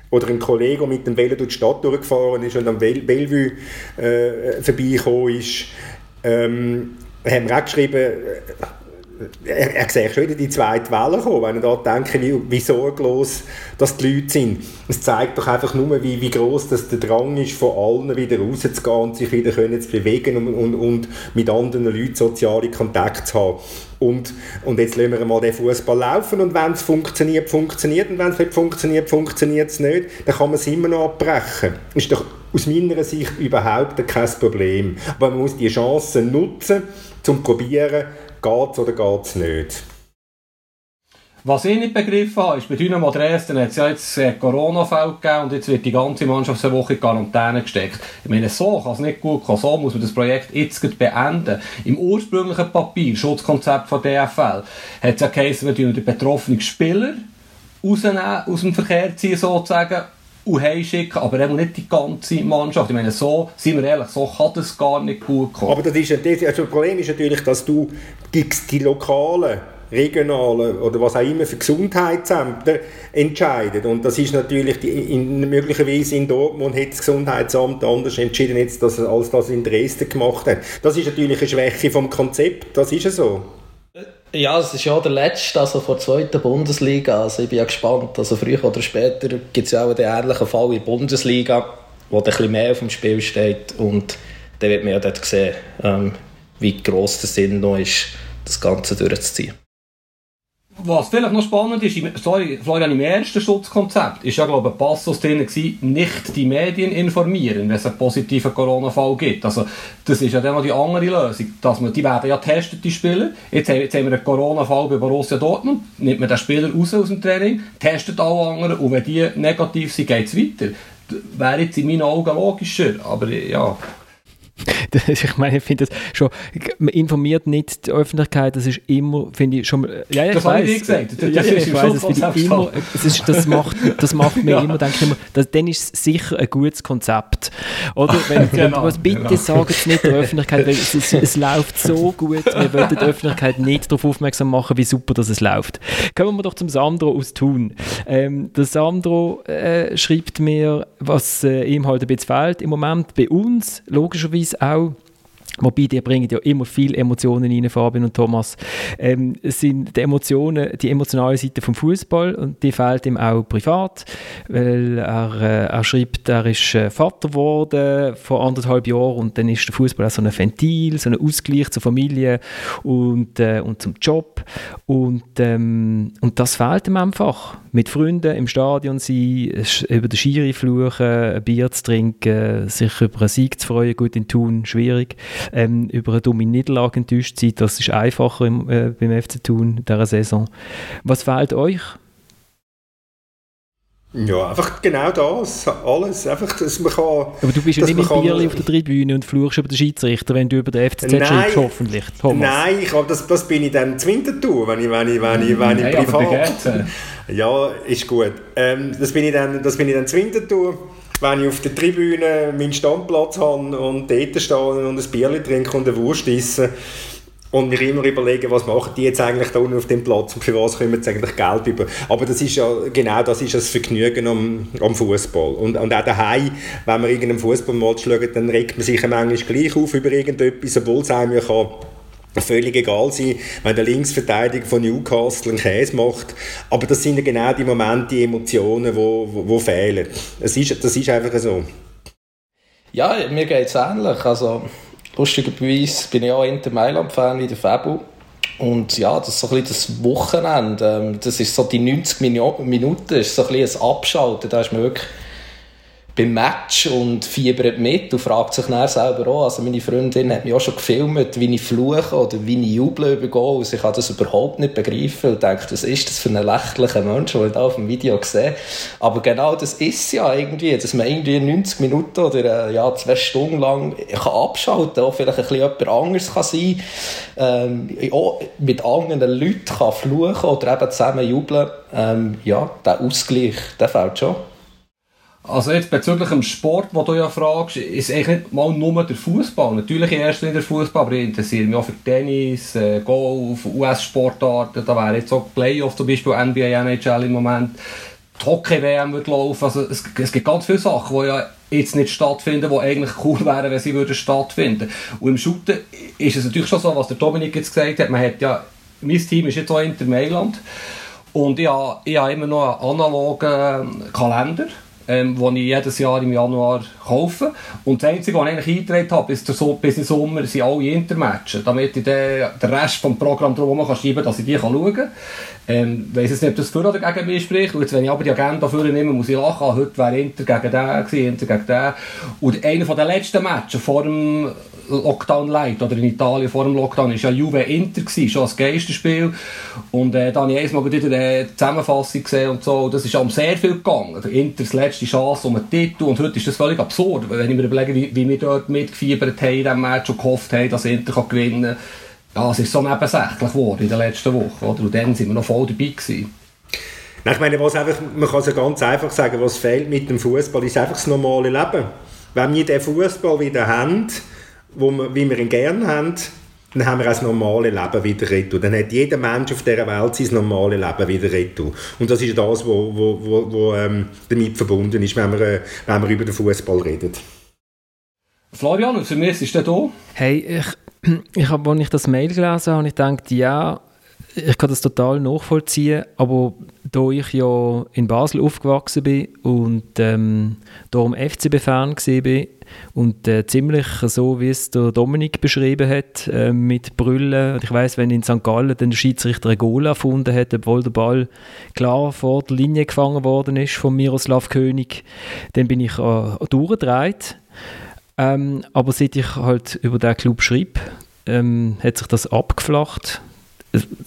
Oder ein Kollege, der mit dem Velo durch die Stadt durchgefahren ist und am Bellevue äh, vorbeigekommen ist, ähm, haben wir auch geschrieben, Er, er sieht schon wieder die zweite Welle kommen, wenn ich da denke, wie, wie sorglos dass die Leute sind. Es zeigt doch einfach nur, wie, wie gross dass der Drang ist, von allen wieder rauszugehen und sich wieder können zu bewegen und, und, und mit anderen Leuten soziale Kontakte zu haben. Und, und jetzt lassen wir mal den Fußball laufen und wenn es funktioniert, funktioniert und wenn es nicht funktioniert, funktioniert es nicht, dann kann man es immer noch abbrechen. Ist doch aus meiner Sicht überhaupt kein Problem. Aber man muss die Chancen nutzen, um zu probieren, geht es oder geht es nicht? Was ich nicht begriffen habe, ist, bei Dynamo Dresden hat es ja jetzt einen Corona-Fall gegeben und jetzt wird die ganze Mannschaft eine Woche in Quarantäne gesteckt. Ich meine, so kann es nicht gut kommen, so muss man das Projekt jetzt beenden. Im ursprünglichen Papier, Schutzkonzept von D F L, hat es ja geheißen, wir den betroffenen Spieler rausnehmen, aus dem Verkehr ziehen sozusagen Uhei schicken, aber eben nicht die ganze Mannschaft. Ich meine, so, sind wir ehrlich, so kann das gar nicht gut kommen. Aber das, ist, das, also das Problem ist natürlich, dass du die lokalen, regionalen oder was auch immer für Gesundheitsämter entscheidet. Und das ist natürlich, die, in, möglicherweise in Dortmund hat das Gesundheitsamt anders entschieden, jetzt, dass, als das in Dresden gemacht hat. Das ist natürlich eine Schwäche vom Konzept, das ist ja so. Ja, es ist ja der letzte, also vor der zweiten Bundesliga. Also ich bin ja gespannt. Also früher oder später gibt es ja auch den ähnlichen Fall in der Bundesliga, wo ein bisschen mehr auf dem Spiel steht. Und dann wird man ja dort sehen, ähm, wie gross der Sinn noch ist, das Ganze durchzuziehen. Was vielleicht noch spannend ist, sorry, Florian, im ersten Schutzkonzept ist ja, glaube ich, ein Passus drin gewesen, nicht die Medien informieren, wenn es einen positiven Corona-Fall gibt. Also, das ist ja dann noch die andere Lösung, dass man, die werden ja getestet, die Spieler. Jetzt, jetzt haben wir einen Corona-Fall bei Borussia Dortmund, nimmt man den Spieler raus aus dem Training, testet alle anderen und wenn die negativ sind, geht es weiter. Das wäre jetzt in meinen Augen logischer, aber ja... Das, ich meine, ich finde das schon, man informiert nicht die Öffentlichkeit, das ist immer, finde ich, schon mal, ja, ja, ich das weiss, habe ich gesagt, das, ja, ja, ich weiss, das, ich immer, das, ist, das macht, das macht mir ja. immer, denke ich immer, das, dann ist es sicher ein gutes Konzept, oder? Wenn, genau, wenn, bitte genau. Sagt es nicht der Öffentlichkeit, weil es, es, es läuft so gut, wir wollen die Öffentlichkeit nicht darauf aufmerksam machen, wie super das es läuft. Kommen wir doch zum Sandro aus Thun. Ähm, der Sandro äh, schreibt mir, was äh, ihm halt ein bisschen fehlt im Moment, bei uns, logischerweise auch, wobei die bringen ja immer viele Emotionen rein, Fabian und Thomas, ähm, sind die Emotionen, die emotionale Seite vom Fußball und die fehlt ihm auch privat, weil er, äh, er schreibt, er ist äh, Vater geworden vor anderthalb Jahren und dann ist der Fußball auch so ein Ventil, so ein Ausgleich zur Familie und, äh, und zum Job und, ähm, und das fehlt ihm einfach. Mit Freunden im Stadion sein, über den Schiri fluchen, ein Bier zu trinken, sich über einen Sieg zu freuen, gut in Thun, schwierig. Ähm, über eine dumme Niederlage enttäuscht sein, das ist einfacher im, äh, beim F C Thun in dieser Saison. Was fehlt euch? Ja, einfach genau das. Alles. Einfach, dass man kann, aber du bist ja nicht mit Bierli auf der Tribüne und fluchst über den Schiedsrichter, wenn du über den F C Z schreibst, hoffentlich. Thomas. Nein, ich, aber das, das bin ich dann zu Winterthur, wenn ich, wenn ich, wenn ich, wenn ich hey, privat... Ja, ist gut. Ähm, das bin ich dann, das bin ich dann zu Winterthur. Wenn ich auf der Tribüne meinen Standplatz habe und dort stehe und ein Bierli trinke und eine Wurst esse und mir immer überlegen, was machen die jetzt eigentlich da unten auf dem Platz und für was kommen jetzt eigentlich Geld über. Aber das ist ja, genau das ist das Vergnügen am, am Fußball. Und, und auch daheim, wenn man irgendeinen Fußballmatch schaut, dann regt man sich manchmal gleich auf über irgendetwas, obwohl es einem ja kann völlig egal sein, wenn der Linksverteidiger von Newcastle einen Käse macht. Aber das sind ja genau die Momente, die Emotionen, die wo, wo, wo fehlen. Es ist, das ist einfach so. Ja, mir geht es ähnlich. Also, lustigerweise bin ich auch Inter Mailand-Fan wie der Fabu. Und ja, das ist so ein bisschen das Wochenende. Das ist so die neunzig Minuten, das ist so ein bisschen ein Abschalten. Da ist man wirklich beim Match und fiebert mit und fragt sich dann selber auch. Also meine Freundin hat mich auch schon gefilmt, wie ich fluche oder wie ich juble über Goals. Ich kann das überhaupt nicht begreifen und denke, was ist das für ein lächerlicher Mensch, den ich da auf dem Video sehe. Aber genau das ist ja irgendwie, dass man irgendwie neunzig Minuten oder ja, zwei Stunden lang kann abschalten kann, auch vielleicht ein bisschen jemand anderes kann sein kann, ähm, auch mit anderen Leuten kann fluchen oder eben zusammen jubeln. Ähm, ja, der Ausgleich, der fehlt schon. Also jetzt bezüglich dem Sport, wo du ja fragst, ist eigentlich nicht mal nur der Fußball. Natürlich erst nicht der Fußball, aber ich interessiere mich auch für Tennis, äh, Golf, U S-Sportarten. Da wäre jetzt auch Playoffs, zum Beispiel N B A, N H L im Moment. Die Hockey-W M wird laufen. Also es, es gibt ganz viele Sachen, die ja jetzt nicht stattfinden, die eigentlich cool wären, wenn sie würden stattfinden. Und im Shooten ist es natürlich schon so, was der Dominik jetzt gesagt hat. Man hat ja, mein Team ist jetzt auch Inter Mailand. Und ich habe, ich habe immer noch einen analogen Kalender, ähm, die ich jedes Jahr im Januar kaufe. Und das Einzige, was ich eigentlich eingetragen habe, bis, so- bis im Sommer, sind alle Intermatchen, damit ich den, den Rest des Programms drumherum schreiben kann, dass ich die schauen kann. Ähm, ich weiss jetzt nicht, ob das für oder gegen mich spricht. Und jetzt, wenn ich aber die Agenda vornehme, muss ich lachen. Heute wäre Inter gegen den gewesen, Inter gegen den. Und einer der letzten Matches vor dem Lockdown Light, oder in Italien vor dem Lockdown, war ja Juve Inter, schon als Geisterspiel. Und äh, da habe ich einmal wieder eine Zusammenfassung gesehen und so. Das ist um sehr viel gegangen. Der Inter ist die letzte Chance um einen Titel. Und heute ist das völlig absurd, wenn ich mir überlege, wie, wie wir dort mitgefiebert haben in diesem Match und gehofft haben, dass Inter kann gewinnen kann. Ja, es ist so nebensächlich geworden in der letzten Woche. Oder? Und dann waren wir noch voll dabei gewesen. Nein, ich meine, was einfach, man kann es ja ganz einfach sagen, was fehlt mit dem Fußball, ist einfach das normale Leben. Wenn wir den Fußball wieder haben, wo wir, wie wir ihn gerne haben, dann haben wir auch das normale Leben wieder retour. Dann hat jeder Mensch auf dieser Welt sein normales Leben wieder retour. Und das ist das, was wo, wo, wo, wo, ähm, damit verbunden ist, wenn wir, wenn wir über den Fußball reden. Florian, was ist denn da? Hey, ich, ich habe, als ich das Mail gelesen habe, ich gedacht, ja, ich kann das total nachvollziehen, aber da ich ja in Basel aufgewachsen bin und ähm, darum F C B-Fan war und äh, ziemlich so, wie es der Dominik beschrieben hat, äh, mit Brüllen. Und ich weiss, wenn in Sankt Gallen dann der Schiedsrichter ein Goal erfunden hat, obwohl der Ball klar vor der Linie gefangen worden ist von Miroslav König, dann bin ich äh, durchgedreht. Ähm, aber seit ich halt über diesen Club schreibe, ähm, hat sich das abgeflacht.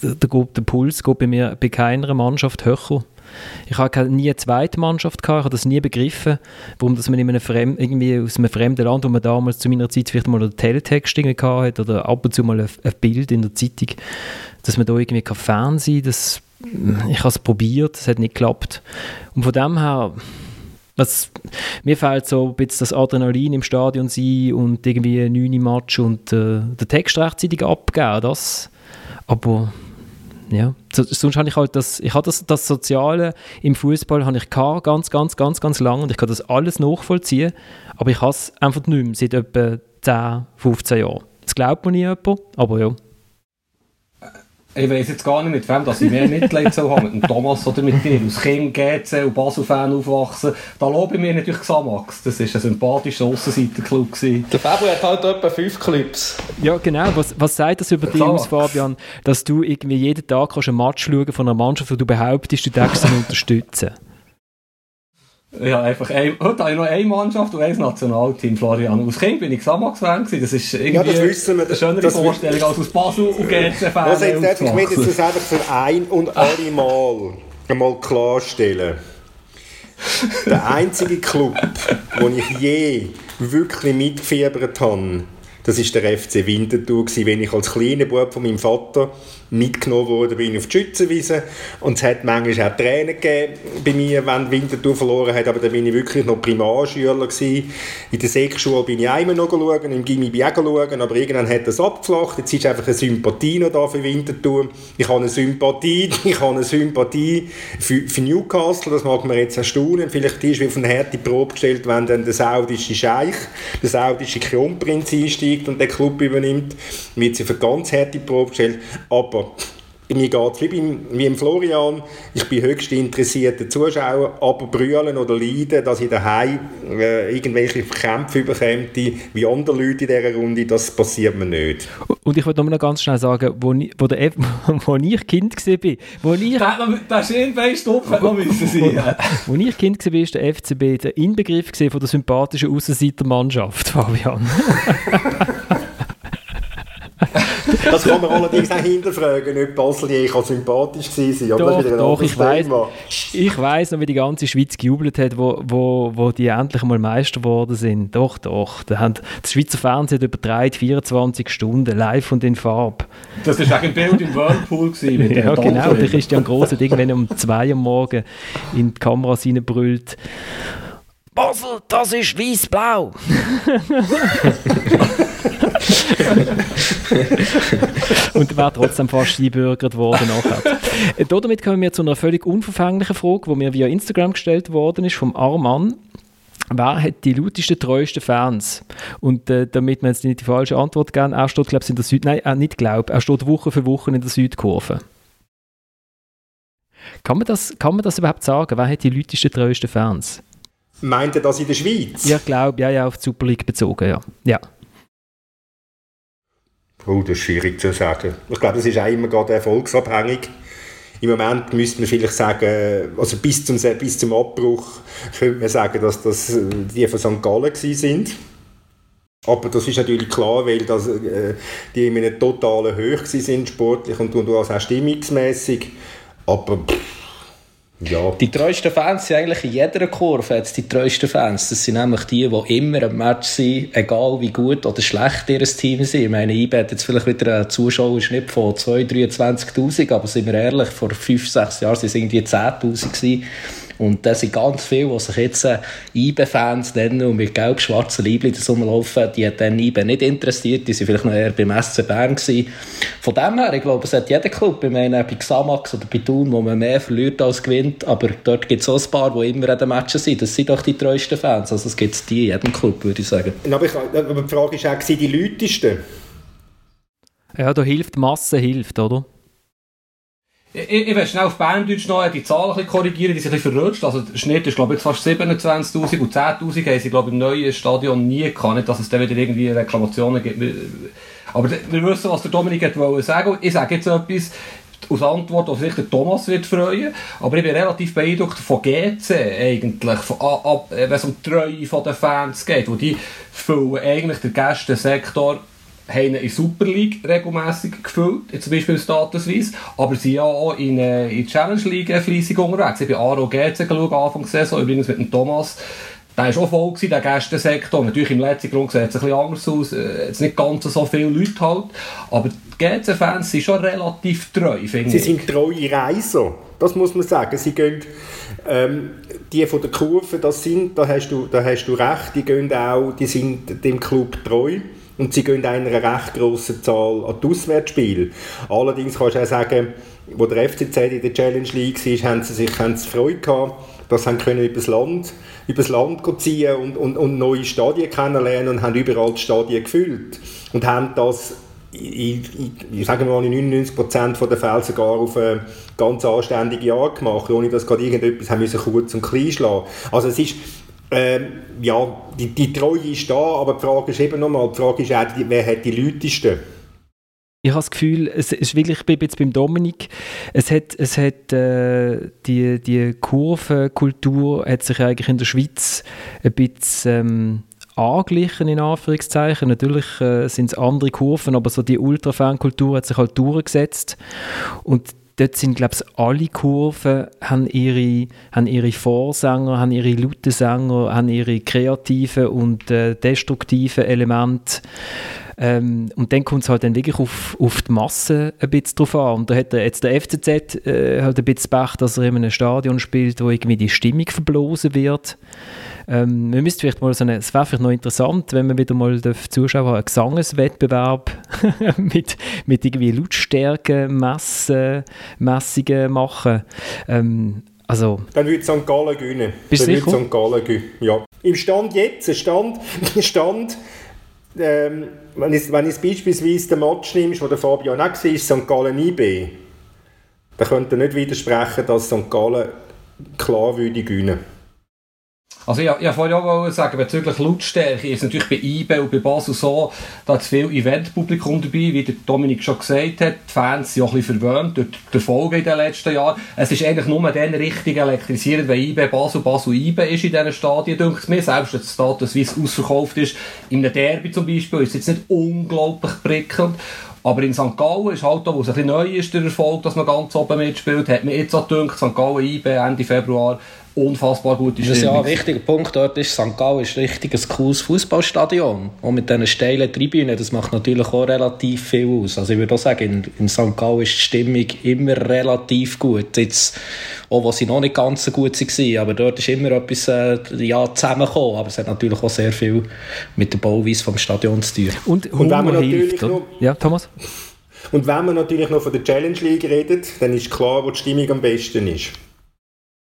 Der, der Puls geht bei mir bei keiner Mannschaft höher. Ich hatte nie eine zweite Mannschaft gehabt, ich habe das nie begriffen, warum dass man in einem Fremd, irgendwie aus einem fremden Land, wo man damals zu meiner Zeit vielleicht mal einen Teletext hatte oder ab und zu mal ein, ein Bild in der Zeitung, dass man da irgendwie kein Fan sein kann. Ich habe es probiert, es hat nicht geklappt. Und von dem her, das, mir fehlt so ein bisschen das Adrenalin im Stadion sein und irgendwie neun Match und äh, den Text rechtzeitig abgeben, das. Aber ja, sonst habe ich halt das, ich habe das, das Soziale im Fußball habe ich gehabt, ganz, ganz, ganz, ganz lange und ich kann das alles nachvollziehen, aber ich habe es einfach nicht mehr seit etwa zehn, fünfzehn Jahren. Das glaubt mir nie jemand, aber ja. Ich weiss jetzt gar nicht, mit wem dass ich mehr Mitleid so habe, mit dem Thomas oder mit dir, aus Kind, G C und Basel-Fan aufwachsen. Da lobe ich mir natürlich Xamax. Das war ein sympathischer Aussenseiter-Club. Der Fabio hat halt etwa fünf Clubs. Ja, genau. Was, was sagt das über dich aus, Fabian, dass du irgendwie jeden Tag kannst einen Match schauen von einer Mannschaft, die du behauptest, du denkst, sie unterstützen? Ja, einfach ein, heute habe ich noch eine Mannschaft und ein Nationalteam, Florian. Als Kind bin ich Xamax-Fan gewesen. Das ist irgendwie ja, das wissen wir, das, eine schönere das Vorstellung als aus Basel und G C-Fan. Das jetzt nicht, ich will jetzt das einfach für ein und alle Mal einmal klarstellen. Der einzige Club, den ich je wirklich mitgefiebert habe, das war der F C Winterthur, wenn ich als kleiner Bub von meinem Vater mitgenommen wurde, bin ich auf die Schützenwiese. Und es hat manchmal auch Tränen gegeben bei mir, wenn Winterthur verloren hat. Aber da war ich wirklich noch Primarschüler. In der Sek-Schule bin ich immer noch schauen, im Gimmi bin ich auch schauen, aber irgendwann hat das abgeflacht. Jetzt ist einfach eine Sympathie noch da für Winterthur. Ich habe eine Sympathie, ich habe eine Sympathie für, für Newcastle, das mag man jetzt erstaunen. Vielleicht ist es auf eine harte Probe gestellt, wenn dann der saudische Scheich, der saudische Kronprinz einsteigt und der Club übernimmt, wird sie für ganz harte Probe gestellt. Aber mir geht es wie, wie im Florian, ich bin höchst interessierter Zuschauer, aber brüllen oder leiden, dass ich daheim äh, irgendwelche Kämpfe bekomme, wie andere Leute in dieser Runde, das passiert mir nicht. Und ich wollte noch mal ganz schnell sagen, wo, wo, der F, wo ich Kind war, wo ich... Das ist ein Beistopf, das müssen sein. Wo ich Kind war, war der F C B der Inbegriff von der sympathischen Aussenseitermannschaft, Fabian. Das kann man allerdings auch hinterfragen, ob Basel je sympathisch gewesen war. Doch, doch, ich weiss, ich weiss noch, wie die ganze Schweiz gejubelt hat, wo, wo, wo die endlich mal Meister geworden sind. Doch, doch. Da haben, das Schweizer Fernsehen hat übertreibt vierundzwanzig Stunden, live und in Farbe. Das war ein Bild im Whirlpool. Mit ja, genau. Der Christian Gross hat irgendwann um zwei am Morgen in die Kamera reingebrüllt. Basel, das ist weiss-blau! Und wäre trotzdem fast eingebürgert worden nachher. Damit kommen wir zu einer völlig unverfänglichen Frage, die mir via Instagram gestellt worden ist, vom Arman. Wer hat die lautesten, treuesten Fans? Und äh, damit wir jetzt nicht die falsche Antwort geben, er steht, glaube ich, in der Süd... Nein, er nicht glaubt. Er steht Woche für Woche in der Südkurve. Kann man das, kann man das überhaupt sagen? Wer hat die lautesten, treuesten Fans? Meint er das in der Schweiz? Ja, ich glaube, ja, ja, auf die Super League bezogen, ja. ja. Oh, das ist schwierig zu sagen. Ich glaube, das ist auch immer gerade erfolgsabhängig. Im Moment müsste man vielleicht sagen, also bis zum, bis zum Abbruch könnte man sagen, dass das die von Sankt Gallen waren. Aber das ist natürlich klar, weil das, äh, die in einem totalen Höch waren, sportlich und, und auch stimmungsmässig. Aber pff, Ja. Die treuesten Fans sind eigentlich in jeder Kurve jetzt die treuesten Fans. Das sind nämlich die, die immer im Match sind, egal wie gut oder schlecht ihr Team sind. Ich meine, ich bin jetzt vielleicht wieder einen Zuschauerschnitt von zweitausend, dreiundzwanzigtausend, aber sind wir ehrlich, vor fünf, sechs Jahren waren es irgendwie zehntausend gewesen. Und das sind ganz viele, die sich jetzt I B E-Fans nennen und mit gelb-schwarzen Leibchen da rumlaufen, die hat dann I B E nicht interessiert, die waren vielleicht noch eher beim S C Bern gewesen. Von dem her, ich glaube, es hat jeder Club, ich meine, bei Xamax oder bei Thun, wo man mehr verliert als gewinnt, aber dort gibt es auch ein paar, die immer an den Matchen sind, das sind doch die treuesten Fans, also es gibt die in jedem Club, würde ich sagen. Aber, ich, aber die Frage war auch, die Leutesten? Ja, da hilft, die Masse hilft, oder? Ich, ich will schnell auf Berndeutsch noch die Zahlen ein bisschen korrigieren, die sind ein bisschen verrutscht. Also der Schnitt ist, glaube ich, jetzt fast siebenundzwanzigtausend und zehntausend haben sie, glaube ich, im neuen Stadion nie gehabt. Nicht, dass es dann wieder irgendwie Reklamationen gibt. Aber wir wissen, was der Dominik hat wollen sagen. Ich sage jetzt etwas aus Antwort, auf sich der Thomas wird freuen. Aber ich bin relativ beeindruckt von G C eigentlich, von, ab, wenn es um die Treue der Fans geht, wo die füllen eigentlich den Gästensektor haben in Super League regelmässig gefüllt, zum Beispiel statusweise, aber sie sind ja auch in der Challenge League fleissig unterwegs. Ich bin Aro G C geschaut, Anfang der Saison, übrigens mit dem Thomas. Der war auch voll gewesen, der Gästensektor. Natürlich im letzten Grund sieht es ein bisschen anders aus, jetzt nicht ganz so viele Leute halt, aber die G C-Fans sind schon relativ treu, finde ich. Sie sind treue Reiser, das muss man sagen. Sie gehen, ähm, die von der Kurve, das sind, da hast du, da hast du recht, die gehen auch, die sind dem Club treu. Und sie gehen einer recht grossen Zahl an die Auswärtsspiele. Allerdings kannst du auch sagen, als der F C Z in der Challenge League war, haben sie sich haben sie Freude gehabt, dass sie können übers Land, übers Land ziehen und, und, und neue Stadien kennenlernen und haben überall die Stadien gefüllt. Und haben das in, in, sagen wir mal, in neunundneunzig Prozent der Fälle sogar auf ein ganz anständiges Jahr gemacht, ohne dass gerade irgendetwas haben müssen kurz und klein schlagen. Also es ist... Ähm, ja, die, die Treue ist da, aber die Frage ist eben nochmal, die Frage ist auch, wer hat die Leutesten? Ich habe das Gefühl, es ist wirklich, ich bin jetzt beim Dominik, es hat, es hat äh, die, die Kurvenkultur hat sich eigentlich in der Schweiz ein bisschen ähm, angeglichen, in Anführungszeichen. Natürlich äh, sind es andere Kurven, aber so die Ultra-Fan-Kultur hat sich halt durchgesetzt und dort sind, glaube ich, alle Kurven, haben ihre, haben ihre Vorsänger, haben ihre Lautensänger, haben ihre kreativen und äh, destruktiven Elemente. Ähm, und dann kommt es halt dann wirklich auf, auf die Masse ein bisschen drauf an. Und da hat der, jetzt der F C Z äh, halt ein bisschen Pech, dass er in einem Stadion spielt, wo irgendwie die Stimmung verblasen wird. Ähm, wir müssten vielleicht mal so eine, es wäre vielleicht noch interessant, wenn wir wieder mal zuschauen haben, einen Gesangswettbewerb mit, mit irgendwie Lautstärken, Messen, Messungen machen. Ähm, also. Dann würde Sankt Gallen gewinnen. Bist du sicher? Dann würde Sankt Gallen gewinnen, ja. Im Stand jetzt, Stand, Stand, ähm, wenn ich es beispielsweise den Match nimmst, wo der Fabian auch war, Sankt Gallen I B, dann könnt ihr nicht widersprechen, dass Sankt Gallen klar würde gewinnen. Also ich, ich wollte auch sagen, bezüglich Lautstärke ist natürlich bei I B E und bei Basel so, da ist viel Eventpublikum dabei, wie der Dominik schon gesagt hat. Die Fans sind auch ein bisschen verwöhnt durch die Erfolge in den letzten Jahren. Es ist eigentlich nur dann richtig elektrisierend, wenn I B E Basel, Basel I B E ist in diesen Stadien, denke ich mir. Selbst wenn der Status, wie es ausverkauft ist, in einem Derby zum Beispiel, ist es jetzt nicht unglaublich prickelnd. Aber in Sankt Gallen ist halt auch, wo es ein bisschen neu ist, der Erfolg, dass man ganz oben mitspielt, hat mir jetzt auch gedacht, Sankt Gallen I B E Ende Februar, unfassbar gut ist. Das ist ja ein wichtiger Punkt dort ist, Sankt Gallen ist richtig ein cooles Fußballstadion. Und mit diesen steilen Tribünen, das macht natürlich auch relativ viel aus. Also ich würde auch sagen, in, in Sankt Gallen ist die Stimmung immer relativ gut. Jetzt, auch wo sie noch nicht ganz so gut waren, aber dort ist immer etwas äh, ja, zusammengekommen. Aber es hat natürlich auch sehr viel mit der Bauweise des Stadions zu tun. Und, und wenn man hilft, noch, ja, Thomas? Und wenn man natürlich noch von der Challenge League redet, dann ist klar, wo die Stimmung am besten ist.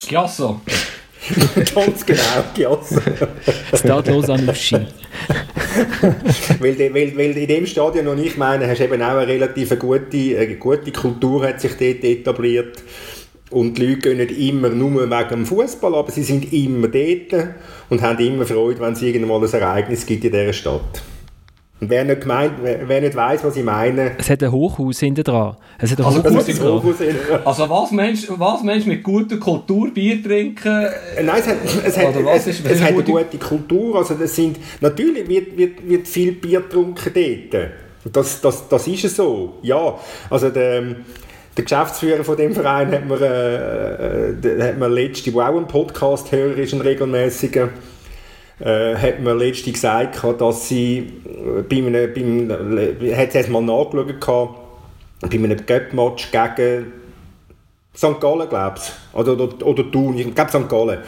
Giasso. Ganz genau, Giasso. Es geht los an Aufschied. weil, weil, weil in dem Stadion, und ich meine, hast eben auch eine relativ gute, eine gute Kultur hat sich dort etabliert. Und die Leute gehen nicht immer nur wegen dem Fußball, aber sie sind immer dort und haben immer Freude, wenn es irgendwann mal ein Ereignis gibt in dieser Stadt. Und wer nicht, gemeint, wer nicht weiss, was ich meine... Es hat ein Hochhaus hinten dran. Es hat ein also, Hochhaus hinten dran. Also was meinst du mit guter Kultur, Bier trinken? Nein, es hat, es hat, es, ist, es hat eine gute Kultur. Also das sind, natürlich wird, wird, wird viel Bier getrunken dort. Das, das, das ist so, ja. Also der, Der Geschäftsführer von dem Verein hat mir, äh, hat mir letzte, der auch ein Podcast-Hörer ist, ein regelmäßiger, äh, hat mir letzte gesagt, dass sie bei einem, bei einem, hat es mal nachgeschaut, bei einem Cup-Match gegen Sankt Gallen, glaube ich, oder, oder, oder Thun, ich glaube Sankt Gallen,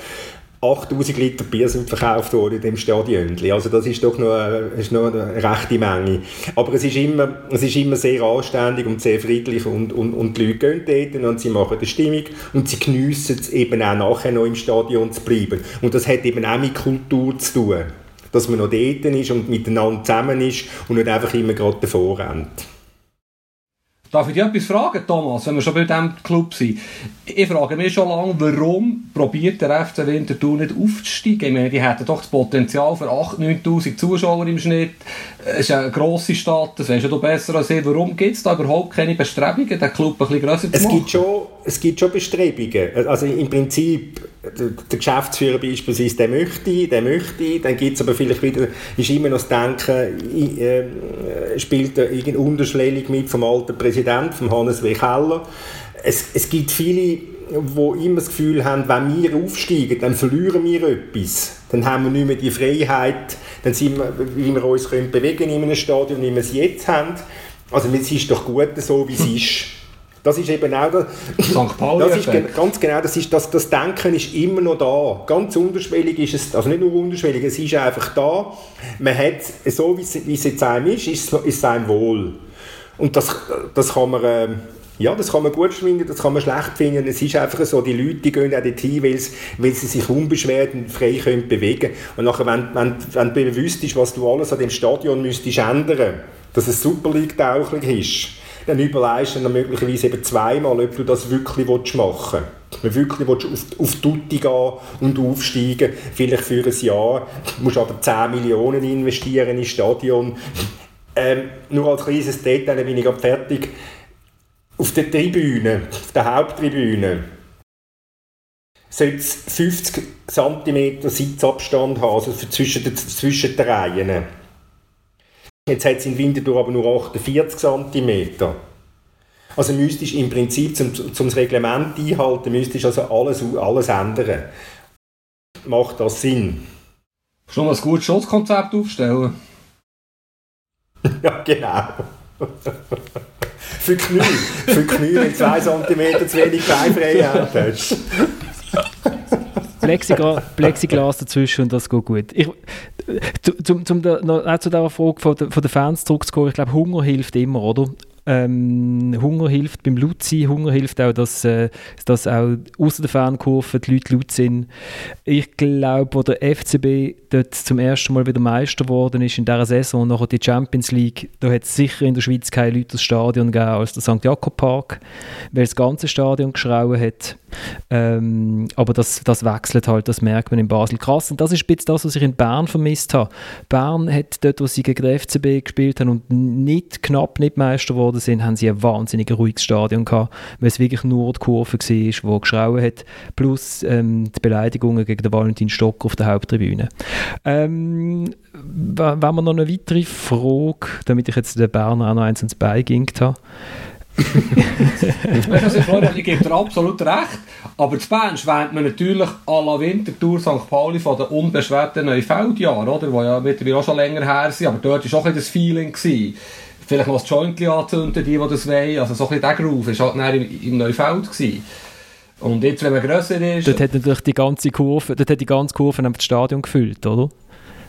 achttausend Liter Bier sind verkauft worden in dem Stadion. Also das ist doch noch eine, ist noch eine rechte Menge. Aber es ist immer, es ist immer sehr anständig und sehr friedlich und, und, und die Leute gehen dort und sie machen die Stimmung und sie geniessen es eben auch nachher noch im Stadion zu bleiben. Und das hat eben auch mit Kultur zu tun, dass man noch dort ist und miteinander zusammen ist und nicht einfach immer gerade davor rennt. Darf ich dich etwas fragen, Thomas, wenn wir schon bei diesem Club sind? Ich frage mich schon lange, warum probiert der F C Winterthur nicht aufzusteigen? Ich meine, die hätten doch das Potenzial für achttausend, neuntausend Zuschauer im Schnitt. Es ist eine grosse Stadt, das weisst ja du besser als ich. Warum gibt es da überhaupt keine Bestrebungen, den Club ein bisschen grösser zu machen? Es gibt schon, es gibt schon Bestrebungen. Also im Prinzip, der Geschäftsführer beispielsweise, der möchte, der möchte, dann gibt es aber vielleicht wieder, ist immer noch das Denken, äh, spielt da irgendeine Unterschwellig mit vom alten Präsidenten, vom Hannes W. Keller. Es, es gibt viele, die immer das Gefühl haben, wenn wir aufsteigen, dann verlieren wir etwas. Dann haben wir nicht mehr die Freiheit, dann sind wir, wie wir uns können bewegen in einem Stadion, wie wir es jetzt haben. Also es ist doch gut so, wie es ist. Das ist eben auch das, Sankt Pauli, das ist gen- ganz genau, das, ist, das, das Denken ist immer noch da. Ganz unterschwellig ist es, also nicht nur unterschwellig, es ist einfach da. Man hat so, wie es jetzt einem ist, ist es einem wohl. Und das, das kann man... Äh, Ja, das kann man gut finden, das kann man schlecht finden. Es ist einfach so, die Leute die gehen auch dorthin, weil sie sich unbeschwert und frei können bewegen können. Und nachher, wenn, wenn, wenn du bewusst bist, was du alles an dem Stadion müsstest ändern, dass es Super League-tauglich ist, dann überlegst du dann möglicherweise eben zweimal, ob du das wirklich machen willst. Wenn du wirklich auf, auf Tutti gehen und aufsteigen, vielleicht für ein Jahr, musst aber zehn Millionen investieren ins Stadion. Ähm, nur als kleines Detail bin ich gerade fertig. Auf der Tribüne, auf der Haupttribüne, sollte es fünfzig Zentimeter Sitzabstand haben, also zwischen den, zwischen den Reihen. Jetzt hat es in Winterthur aber nur achtundvierzig Zentimeter. Also müsstest du im Prinzip, zum, zum das Reglement einhalten, müsstest also alles, alles ändern. Macht das Sinn? Schon ein gutes Schutzkonzept aufstellen. Ja, genau. Für die Knie, für die Knie, wenn zwei Zentimeter zu wenig Beinfreiheit haben hast. Plexiglas, Plexiglas dazwischen und das geht gut. Ich, zum, zum, zum, auch zu dieser Frage von, von den Fans zurückzukommen, ich glaube, Hunger hilft immer, oder? Ähm, Hunger hilft beim Laut sein, Hunger hilft auch, dass, äh, dass auch außer der Fankurve die Leute laut sind. Ich glaube, wo der F C B dort zum ersten Mal wieder Meister geworden ist in dieser Saison und nachher die Champions League, da hat es sicher in der Schweiz keine Leute ins Stadion gegeben als der Sankt Jakob Park, weil das ganze Stadion geschrauen hat. Ähm, aber das, das wechselt halt, das merkt man in Basel krass. Und das ist ein bisschen das, was ich in Bern vermisst habe. Bern hat dort, wo sie gegen den F C B gespielt haben und nicht knapp nicht Meister geworden sind, haben sie ein wahnsinnig ruhiges Stadion gehabt, weil es wirklich nur die Kurve war, die geschrauen hat, plus ähm, die Beleidigungen gegen den Valentin Stock auf der Haupttribüne. Ähm, w- wenn wir noch eine weitere Frage, damit ich jetzt den Berner auch noch eins ins Bein gehinkt habe. Ich gebe dir absolut recht, aber zu Bern schwärmt man natürlich à la Winterthur Sankt Pauli von den unbeschwerten Neufeldjahren, oder? Die ja mittlerweile auch schon länger her sind, aber dort war auch ein bisschen das Feeling gewesen. Vielleicht noch das Jointli anzünden, die, die das wollen. Also so ein bisschen der Groove war halt dann im, im Neufeld gewesen. Und jetzt, wenn man grösser ist... Dort hat natürlich die ganze Kurve, dort hat die ganze Kurve das Stadion gefüllt, oder?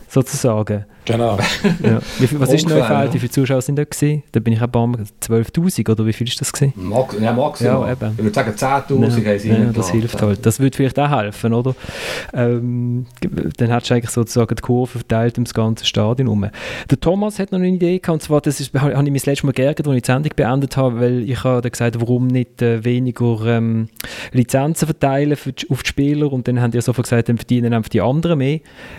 Sozusagen. Genau. Ja. Wie viel, was ist Neufeld? Wie viele Zuschauer sind da gewesen? Da bin ich ein paar Mal... zwölftausend oder wie viel ist das gewesen? Max, ja, maximal. Ja, eben. Ich würde sagen zehntausend ja, haben sie ja, das gemacht, hilft ja halt. Das würde vielleicht auch helfen, oder? Ähm, dann hättest du eigentlich sozusagen die Kurve verteilt ums ganze Stadion herum. Der Thomas hat noch eine Idee gehabt, und zwar, das ist, habe ich mich das letzte Mal geärgert, als ich die Sendung beendet habe, weil ich habe gesagt, warum nicht äh, weniger ähm, Lizenzen verteilen für die, auf die Spieler, und dann haben die sofort gesagt, dann verdienen einfach die anderen mehr.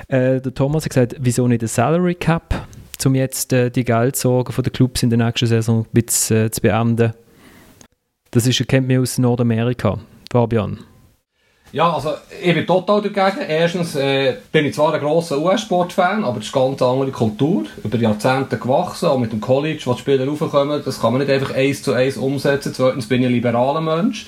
Äh, der Thomas hat gesagt, wieso nicht ein Salary Cap, um jetzt äh, die Geldsorgen der Clubs in der nächsten Saison ein bisschen äh, zu beenden. Das ist, kennt man aus Nordamerika, Fabian. Ja, also ich bin total dagegen. Erstens äh, bin ich zwar ein grosser U S-Sportfan, aber das ist eine ganz andere Kultur. Über Jahrzehnte gewachsen, auch mit dem College, wo die Spieler raufkommen, das kann man nicht einfach eins zu eins umsetzen. Zweitens bin ich ein liberaler Mensch.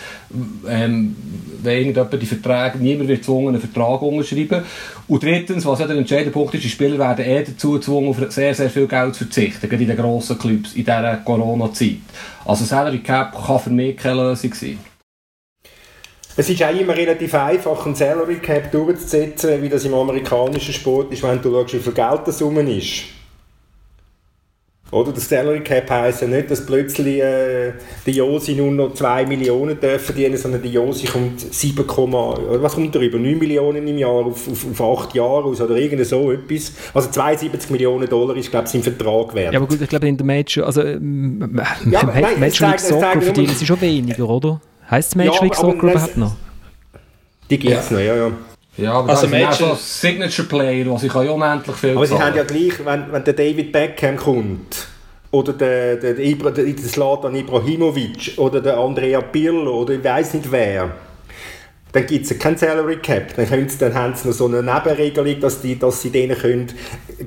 Ähm, wenn irgendjemand die Verträge, niemand wird gezwungen, einen Vertrag unterschreiben. Und drittens, was ja der entscheidende Punkt ist, die Spieler werden eher dazu gezwungen, auf sehr, sehr viel Geld zu verzichten, gerade in den grossen Clubs, in dieser Corona-Zeit. Also Salary Cap kann für mich keine Lösung sein. Es ist auch immer relativ einfach, einen Salary Cap durchzusetzen, wie das im amerikanischen Sport ist, wenn du schaust, wie viel Geld das rum ist. Oder? Das Salary Cap heisst ja nicht, dass plötzlich äh, die Josi nur noch zwei Millionen dürfen dienen, sondern die Josi kommt sieben, was kommt darüber? neun Millionen im Jahr auf, auf, auf acht Jahre aus oder irgend so etwas. Also zweiundsiebzig Millionen Dollar ist, glaube ich, sein Vertrag wert. Ja, aber gut, ich glaube, in der Match, also ähm, ja, Match League Soccer verdienen sie schon weniger, oder? Heißt Major League Soccer überhaupt noch? Die gibt es ja. noch, ja, ja. Ja, aber also das ist ein Signature Player, was ich ja unendlich viel aber zahlen. Sie haben ja gleich, wenn, wenn der David Beckham kommt, oder der, der, der, Ibra, der, der Zlatan Ibrahimovic, oder der Andrea Pirlo, oder ich weiss nicht wer, dann gibt es kein Salary Cap. Dann, dann haben sie noch so eine Nebenregelung, dass, die, dass sie denen können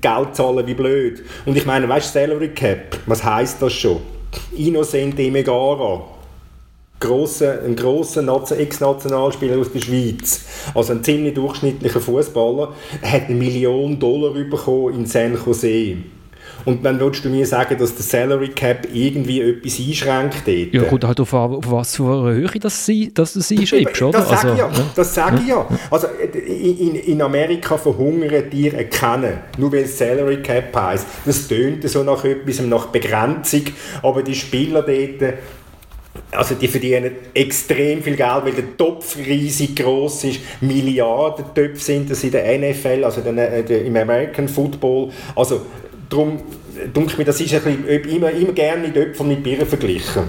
Geld zahlen wie blöd. Und ich meine, weißt du, Salary Cap, was heisst das schon? Innocente Megara. Ein grosser Ex-Nationalspieler aus der Schweiz, also ein ziemlich durchschnittlicher Fußballer, hat eine Million Dollar bekommen in San Jose. Und dann würdest du mir sagen, dass der Salary Cap irgendwie etwas einschränkt dort? Ja, kommt halt auf, auf was für eine Höhe das, das, das einschreibst, oder? Das sage ich ja. Das sage ich ja. Also, in, in Amerika verhungern dir erkennen, nur weil es Salary Cap heisst. Das tönt so nach etwas, nach Begrenzung, aber die Spieler dort, also die verdienen extrem viel Geld, weil der Topf riesig gross ist. Milliardentöpfe sind das in der N F L, also im American Football. Also darum denke ich mir, das ist ein bisschen, immer, immer gerne mit Töpfen mit Bier verglichen.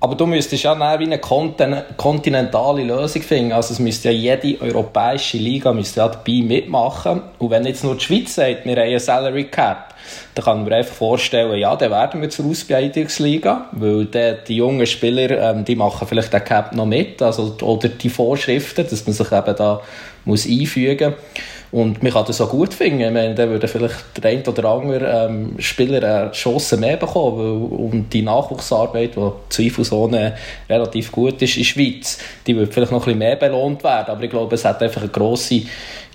Aber du müsstest ja wie eine kontinentale Lösung finden. Also es müsste ja jede europäische Liga müsste ja dabei mitmachen. Und wenn jetzt nur die Schweiz sagt, wir haben einen Salary Cap, dann kann man mir einfach vorstellen, ja, dann werden wir zur Ausbildungsliga, weil die jungen Spieler, die machen vielleicht den Cap noch mit, also, oder die Vorschriften, dass man sich eben da muss einfügen muss. Und man kann das auch gut finden. Ich meine, dann würde vielleicht der ein oder andere ähm, Spieler eine Chance mehr bekommen. Und die Nachwuchsarbeit, die zweifelsohne relativ gut ist in der Schweiz, die würde vielleicht noch ein bisschen mehr belohnt werden. Aber ich glaube, es hat einfach eine grosse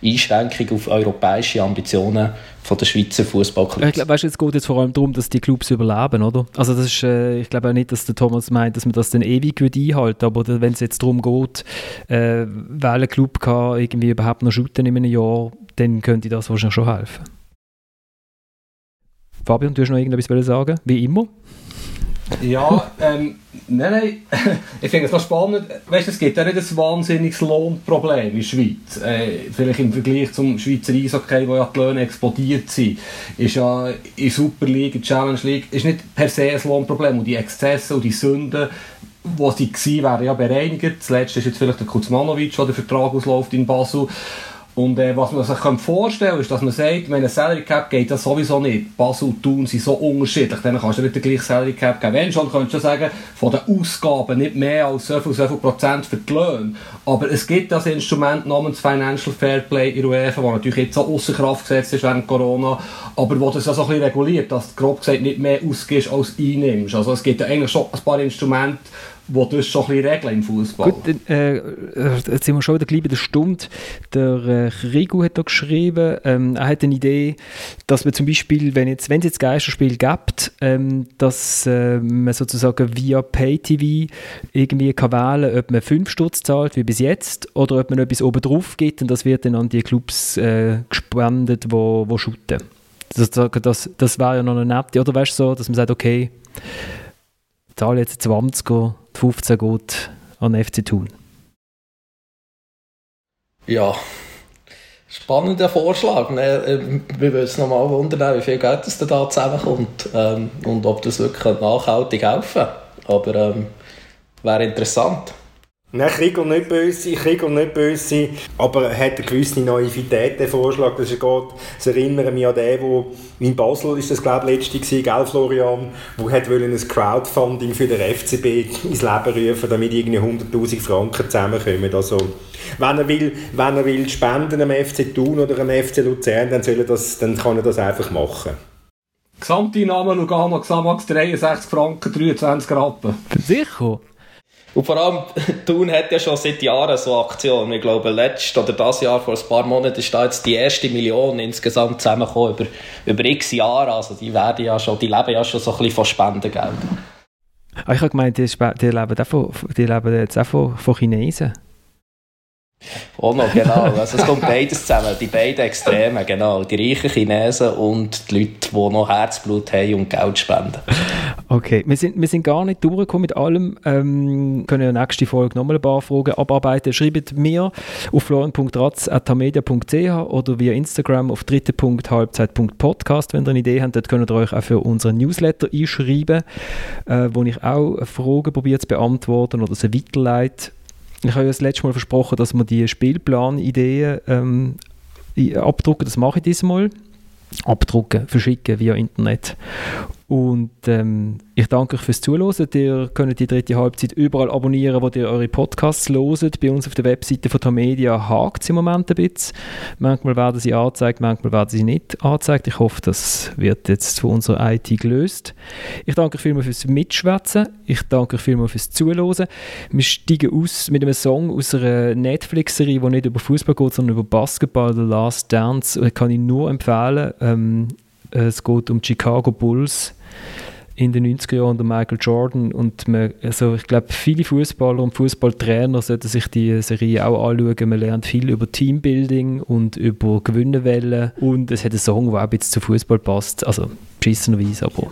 Einschränkung auf europäische Ambitionen von der Schweizer Fußballclubs. Ich glaube, weißt, es geht jetzt vor allem darum, dass die Clubs überleben, oder? Also das ist, äh, ich glaube auch nicht, dass der Thomas meint, dass man das dann ewig einhalten würde, aber wenn es jetzt darum geht, äh, welchen Club kann irgendwie überhaupt noch shooten in einem Jahr, dann könnte das wahrscheinlich schon helfen. Fabian, du hast noch irgendetwas sagen? Wie immer? Ja, ähm, nein, nein, ich finde es noch spannend, weißt, es gibt ja nicht ein wahnsinniges Lohnproblem in der Schweiz, äh, vielleicht im Vergleich zum Schweizer Eishockey, wo ja die Löhne explodiert sind, ist ja in Super League, in Challenge League, ist nicht per se ein Lohnproblem, und die Exzesse und die Sünden, wo sie gewesen wären, ja bereinigt, das letzte ist jetzt vielleicht der Kuzmanovic, der den Vertrag ausläuft in Basel. Und äh, was man sich vorstellen kann, ist, dass man sagt, wenn ein Salary Cap geht das sowieso nicht. Basel und Thun sind so unterschiedlich, denen kannst du nicht den gleichen Salary Cap geben. Wenn schon, könntest du sagen, von den Ausgaben nicht mehr als so viel, so viel Prozent für die Löhne. Aber es gibt das Instrument namens Financial Fairplay in UEFA, das natürlich jetzt so ausser Kraft gesetzt ist während Corona, aber wo das ja so ein bisschen reguliert, dass du grob gesagt nicht mehr ausgibst als einnimmst. Also es gibt ja eigentlich schon ein paar Instrumente, wo das schon ein bisschen regeln im Fußball. Gut, äh, jetzt sind wir schon wieder gleich bei der Stunde. Der äh, Rigu hat da geschrieben, ähm, er hat eine Idee, dass man zum Beispiel, wenn es jetzt, jetzt Geisterspiele gibt, ähm, dass äh, man sozusagen via Pay-T V irgendwie kann wählen, ob man fünf Stutz zahlt, wie bis jetzt, oder ob man etwas oben drauf gibt, und das wird dann an die Clubs äh, gespendet, die wo, wo shooten. Das, das, das wäre ja noch eine nette, oder weißt du so, dass man sagt, okay, zahle jetzt zwanzig Euro, fünfzehn geht an den F C Thun. Ja, spannender Vorschlag. Wir würden es nochmal wundern, wie viel Geld das da zusammenkommt ähm, und ob das wirklich nachhaltig helfen kann. Aber ähm, wäre interessant. Nein, Kriegel nicht böse, Kriegel nicht böse, aber er hat eine gewisse Naivität, den Vorschlag, dass er geht. Es erinnert mich an den, der in Basel, ist das glaube ich letztens, gell Florian, wo hat wollen ein Crowdfunding für den F C B ins Leben rufen, damit irgendwie hunderttausend Franken zusammenkommen. Also, wenn er will, wenn er will spenden am F C Thun oder am F C Luzern, dann, soll er das, dann kann er das einfach machen. Gesamteinnahme Lugano, Xamax dreiundsechzig Franken, dreiundzwanzig Rappen. Sicher? Und vor allem, Thun hat ja schon seit Jahren so Aktionen. Ich glaube, letztes oder das Jahr, vor ein paar Monaten, ist da jetzt die erste Million insgesamt zusammengekommen, über, über x Jahre. Also die, werden ja schon, die leben ja schon so ein bisschen von Spendengeld. Ah, ich habe gemeint, die, Sp- die, leben, auch von, die leben jetzt auch von, von Chinesen. Oh no, genau. Also es kommt beides zusammen, die beiden Extreme, genau. Die reichen Chinesen und die Leute, die noch Herzblut haben und Geld spenden. Okay, wir sind, wir sind gar nicht durchgekommen mit allem. Ähm, können in der nächsten Folge nochmal ein paar Fragen abarbeiten. Schreibt mir auf florian punkt ratz at tamedia punkt c h oder via Instagram auf dritte Punkt halbzeit Punkt podcast. Wenn ihr eine Idee habt, dort könnt ihr euch auch für unseren Newsletter einschreiben, äh, wo ich auch Fragen probiere zu beantworten oder sie weiterleite. Ich habe ja das letzte Mal versprochen, dass wir die Spielplanideen ähm, abdrucken. Das mache ich diesmal. Abdrucken, verschicken via Internet. Und ähm, ich danke euch fürs Zuhören. Ihr könnt die dritte Halbzeit überall abonnieren, wo ihr eure Podcasts hört. Bei uns auf der Webseite von Tamedia hakt es im Moment ein bisschen. Manchmal werden sie angezeigt, manchmal werden sie nicht angezeigt. Ich hoffe, das wird jetzt von unserer I T gelöst. Ich danke euch vielmals fürs Mitschwätzen. Ich danke euch vielmals fürs Zuhören. Wir steigen aus mit einem Song aus einer Netflix-Serie, die nicht über Fußball geht, sondern über Basketball, The Last Dance. Das kann ich nur empfehlen. Ähm, Es geht um die Chicago Bulls in den neunziger Jahren unter Michael Jordan. Und man, also ich glaube, viele Fußballer und Fußballtrainer sollten sich die Serie auch anschauen. Man lernt viel über Teambuilding und über Gewinnenwellen. Und es hat einen Song, der auch ein bisschen zu Fußball passt. Also beschissenerweise, aber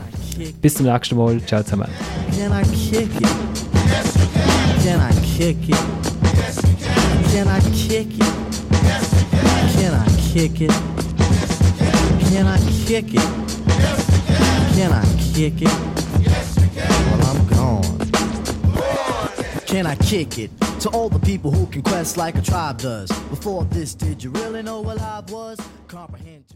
bis zum nächsten Mal. Ciao zusammen. Can I kick it? Yes, we can. Can I kick it? Yes, we can. Can I kick it? Yes, we can. Can I kick it? Can I kick it? Yes, we can. Can I kick it? Yes, we can. Well, I'm gone. Can I kick it? To all the people who can quest like a tribe does. Before this, did you really know what I was? Comprehend.